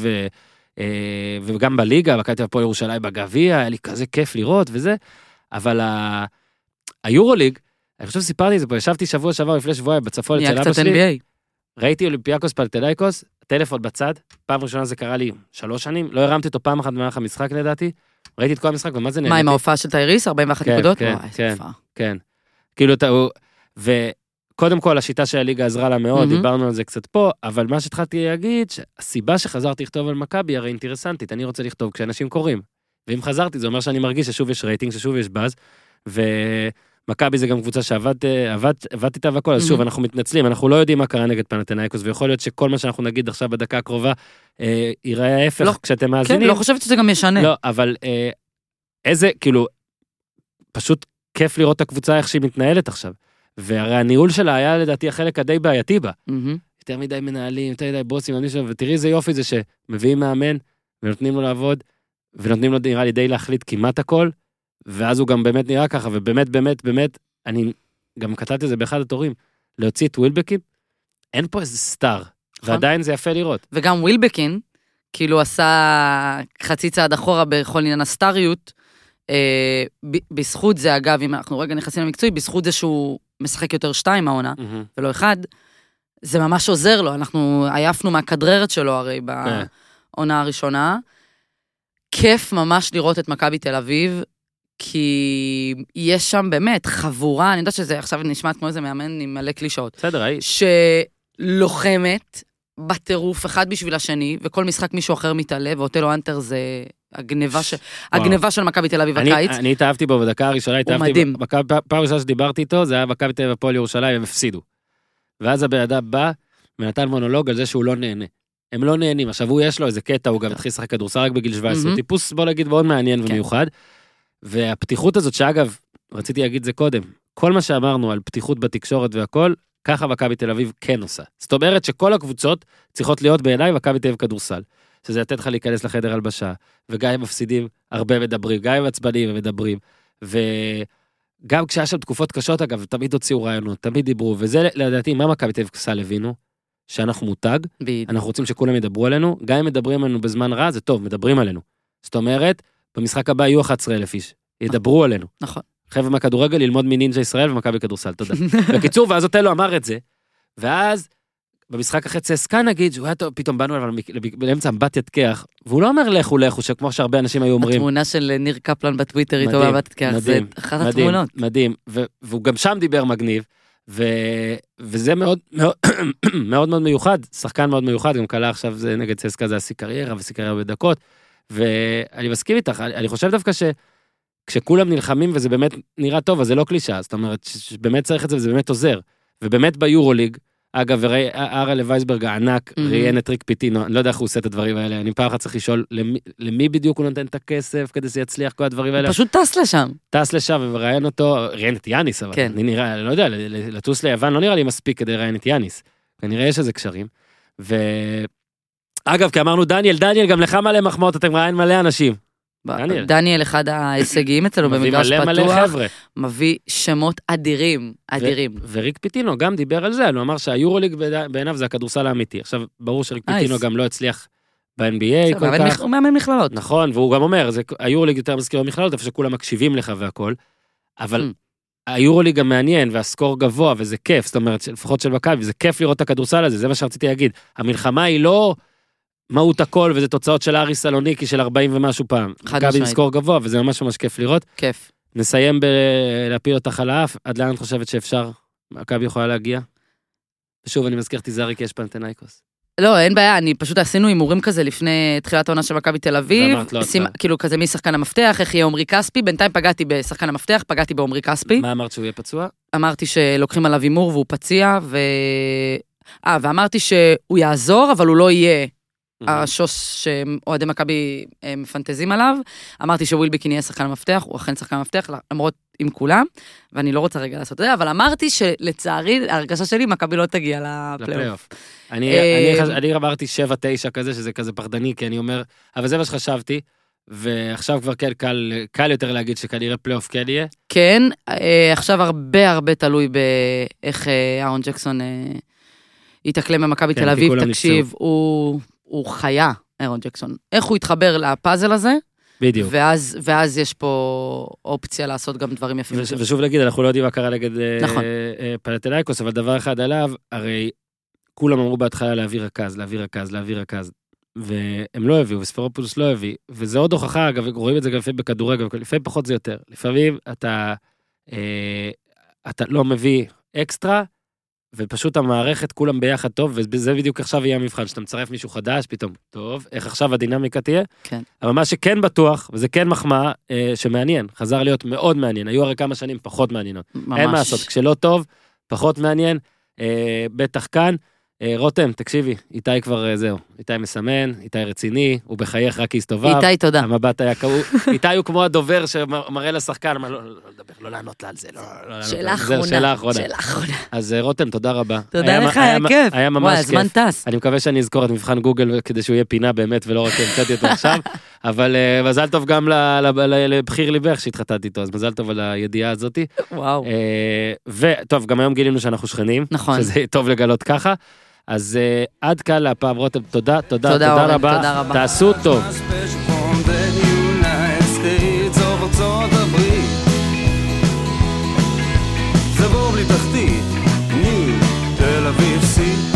וגם בליגה, מכבי פה ירושלים בגביע, היה לי כזה כיף לראות וזה, אבל ה... היורוליג, אני חושב שסיפרתי את זה פה, ישבתי שבוע שבוע לפני שבוע בצפון אצל אבא שלי, ראיתי אולימפיאקוס פנתינייקוס, טלפון בצד, פעם ראשונה זה קרה לי שלוש שנים, לא הרמתי אותו פעם אחת במהלך המשחק לדעתי, ראיתי את כל המשחק ומה זה נהנתי. מה עם ההופעה של טייריס, ארבעים ואחת נקודות? כן, כן, כן, כאילו, וקודם כל השיטה של הליגה עזרה לה מאוד, דיברנו על זה קצת פה, אבל מה שהתחלתי להגיד, הסיבה שחזרתי לכתוב על מכבי הרי אינטרסנטית, אני רוצה לכתוב כשאנשים קוראים, ואם חזרתי זה אומר שאני מרגיש ששוב יש רייטינג, ששוב יש באז, ומכבי זה גם קבוצה שעבד, עבד, עבד איתה והכל, אז שוב, אנחנו מתנצלים, אנחנו לא יודעים מה קרה נגד פנתינייקוס, ויכול להיות שכל מה שאנחנו נגיד עכשיו בדקה הקרובה, אה, ייראה ההפך לא, כשאתם מאזינים. כן, לא חושבת שזה גם ישנה. לא, אבל אה, איזה, כאילו, פשוט כיף לראות את הקבוצה איך שהיא מתנהלת עכשיו, והרי הניהול שלה היה לדעתי החלק הדי בעייתי בה. Mm-hmm. יותר מדי מנהלים, יותר מדי בוסים, ותראי זה יופי זה שמביאים מאמן, ונותנים לו לעבוד, ונותנים לו נראה לי די להחליט כמעט הכל, ואז הוא גם באמת נראה ככה, ובאמת, באמת, באמת, אני גם קטלתי את זה באחד התורים, להוציא את ווילבקין, אין פה איזה סטאר, ועדיין זה יפה לראות. וגם ווילבקין, כאילו עשה חצי צעד אחורה בכל עניין הסטאריות, אה, ב- בזכות זה אגב, אם אנחנו רגע נכנסים למקצועי, בזכות זה שהוא משחק יותר שתיים העונה, mm-hmm. ולא אחד, זה ממש עוזר לו, אנחנו עייפנו מהכדררת שלו הרי בעונה הראשונה, כיף ממש לראות את מכבי תל אביב, כי יש שם באמת חבורה, אני יודעת שזה עכשיו נשמעת כמו איזה מאמן עם מלא קלישאות. בסדר, היית. שלוחמת בטירוף אחד בשביל השני, וכל משחק מישהו אחר מתעלה, ואוטלו אנטר זה הגניבה של, של מכבי תל אביב הקיץ. אני התאהבתי בו בדקה הראשונה, הוא מדהים. פעם ראשונה שדיברתי איתו, זה היה מכבי תל אביב הפועל ירושלים, הם הפסידו. ואז הבן אדם בא, ונתן מונולוג על זה שהוא לא נהנה. הם לא נהנים. עכשיו הוא יש לו איזה קטע, הוא גם התחיל לשחק כדורסל רק בגיל שבע עשרה. טיפוס, בוא נגיד, מאוד מעניין ומיוחד. והפתיחות הזאת, שאגב, רציתי להגיד זה קודם, כל מה שאמרנו על פתיחות בתקשורת והכל, ככה מכבי תל אביב כן עושה. זאת אומרת שכל הקבוצות צריכות להיות בעיניי מכבי תל אביב כדורסל, שזה לתת לך להיכנס לחדר הלבשה, וגם הם מפסידים הרבה מדברים, גם הם עצבניים ומדברים, וגם כשהיה שם תקופות קשות אגב, תמיד הוציאו רעיונות, תמיד דיברו, וזה לדעתי מה מכבי תל אביב כדורסל הבינו, שאנחנו מותג, אנחנו רוצים שכולם ידברו עלינו, גם אם מדברים עלינו בזמן רע, זה טוב, מדברים עלינו. זאת אומרת, במשחק הבא יהיו אחד עשר אלף איש, ידברו עלינו. נכון. חבר מהכדורגל ללמוד מנינג'ה ישראל ומכבי כדורסל, תודה. בקיצור, ואז אותנו אמר את זה, ואז במשחק אחרי צסקה נגיד, שהוא היה טוב, פתאום באנו אליו לאמצע בת יתקח, והוא לא אומר לכו לכו, שכמו שהרבה אנשים היו אומרים. התמונה של ניר קפלן בטוויטר איתו בבת יתקח, זה אחת התמונות. מדהים, והוא גם שם דיבר מגניב, וזה מאוד מאוד מאוד מיוחד, שחקן מאוד מיוחד, גם קלה עכשיו זה נגד צסקה, זה הסיקריירה וסיקריירה בדקות, ואני מסכים איתך, אני חושב דווקא ש... כשכולם נלחמים וזה באמת נראה טוב, אז זה לא קלישה, זאת אומרת, שבאמת צריך את זה וזה באמת עוזר. ובאמת ביורוליג, אגב, ארלה וייסברג הענק, ראיין את ריק פיטינו, אני לא יודע איך הוא עושה את הדברים האלה, אני פעם אחת צריך לשאול, למי בדיוק הוא נותן את הכסף, כדי שיצליח כל הדברים האלה? הוא פשוט טס לשם. טס לשם וראיין אותו, ראיין את יאניס, אבל אני נראה, אני לא יודע, לטוס ליוון לא נראה לי מספיק כדי ראיין את יאניס. כנראה יש איזה קשרים. ואגב, כי אמרנו, דניאל, דניאל, גם לך מלא מחמאות, אתם ראיין מלא אנשים. דניאל. דניאל אחד ההישגיים אצלו במגרש פתוח, מביא שמות אדירים, אדירים. ו- וריק פיטינו גם דיבר על זה, הוא אמר שהיורוליג בעיניו זה הכדורסל האמיתי. עכשיו, ברור שריק אייס. פיטינו גם לא הצליח ב-אן בי איי כל כך. הוא מאמן מכללות. נכון, והוא גם אומר, זה, היורוליג יותר מזכיר במכללות, איפה שכולם מקשיבים לך והכל, אבל היורוליג גם מעניין, והסקור גבוה, וזה כיף, זאת אומרת, לפחות של מכבי, זה כיף לראות את הכדורסל הזה, זה מה שרציתי להגיד. המלחמה היא לא... מהות הכל, וזה תוצאות של ארי סלוניקי של ארבעים ומשהו פעם. מכבי מסקור גבוה, וזה ממש ממש כיף לראות. כיף. נסיים בלהפיל אותך על האף, עד לאן את חושבת שאפשר? מכבי יכולה להגיע? ושוב, אני מזכיר תיזהרי כי יש פנתנייקוס. לא, אין בעיה, אני פשוט עשינו הימורים כזה לפני תחילת העונה של מכבי תל אביב, כאילו כזה מי שחקן המפתח, איך יהיה עומרי כספי, בינתיים פגעתי בשחקן המפתח, פגעתי בעומרי כספי. מה אמרת שהוא יהיה פצוע? אמרתי שלוקחים עליו הימור והוא פציע, ו... אה, ואמרתי שהוא יעזור, אבל הוא לא יהיה. השוס שאוהדי מכבי מפנטזים עליו, אמרתי שווילבקין יהיה שחקן המפתח, הוא אכן שחקן המפתח, למרות עם כולם, ואני לא רוצה רגע לעשות את זה, אבל אמרתי שלצערי, הרגשה שלי, מכבי לא תגיע לפלייאוף. אני אמרתי שבע, תשע כזה, שזה כזה פחדני, כי אני אומר, אבל זה מה שחשבתי, ועכשיו כבר קל יותר להגיד שכנראה פלייאוף כן יהיה. כן, עכשיו הרבה הרבה תלוי באיך אירון ג'קסון יתאקלם במכבי תל אביב, תקשיב, הוא... הוא חיה, אירון ג'קסון. איך הוא התחבר לפאזל הזה? בדיוק. ואז, ואז יש פה אופציה לעשות גם דברים יפים. וש, ושוב להגיד, אנחנו לא יודעים מה קרה לגד נכון. אה, אה, פלטנייקוס, אבל דבר אחד עליו, הרי כולם אמרו בהתחלה להעביר רכז, להעביר רכז, להעביר רכז, והם לא הביאו, וספרופולוס לא הביא, וזה עוד הוכחה, אגב, רואים את זה גם לפעמים בכדורגל, לפעמים פחות זה יותר. לפעמים אתה, אה, אתה לא מביא אקסטרה, ופשוט המערכת כולם ביחד טוב, וזה בדיוק עכשיו יהיה המבחן, שאתה מצרף מישהו חדש, פתאום, טוב, איך עכשיו הדינמיקה תהיה? כן. אבל מה שכן בטוח, וזה כן מחמאה, שמעניין, חזר להיות מאוד מעניין, היו הרי כמה שנים פחות מעניינות. ממש. אין מה לעשות, כשלא טוב, פחות מעניין, בטח כאן, רותם, תקשיבי, איתי כבר זהו, איתי מסמן, איתי רציני, הוא בחייך רק הסתובב. איתי תודה. המבט היה כאו, איתי הוא כמו הדובר שמראה לשחקן, אמר, לא, לא, לא לדבר, לא לענות לה על זה, לא, לא, לא. שאלה אחרונה, שאלה אחרונה. אז רותם, תודה רבה. תודה לך, היה כיף. היה ממש כיף. הזמן טס. אני מקווה שאני אזכור את מבחן גוגל, כדי שהוא יהיה פינה באמת, ולא רק המצאתי אותו עכשיו, אבל מזל טוב גם לבחיר ליבך שהתחתתי איתו, אז מזל טוב על הידיעה הזאת. וואו. וטוב, גם היום גילינו שאנחנו שכנים, שזה טוב לגלות ככה. אז uh, עד כאן להפעם, רותם, תודה, תודה, תודה, תודה אורן, רבה, תודה רבה. תעשו טוב. תל אביב סי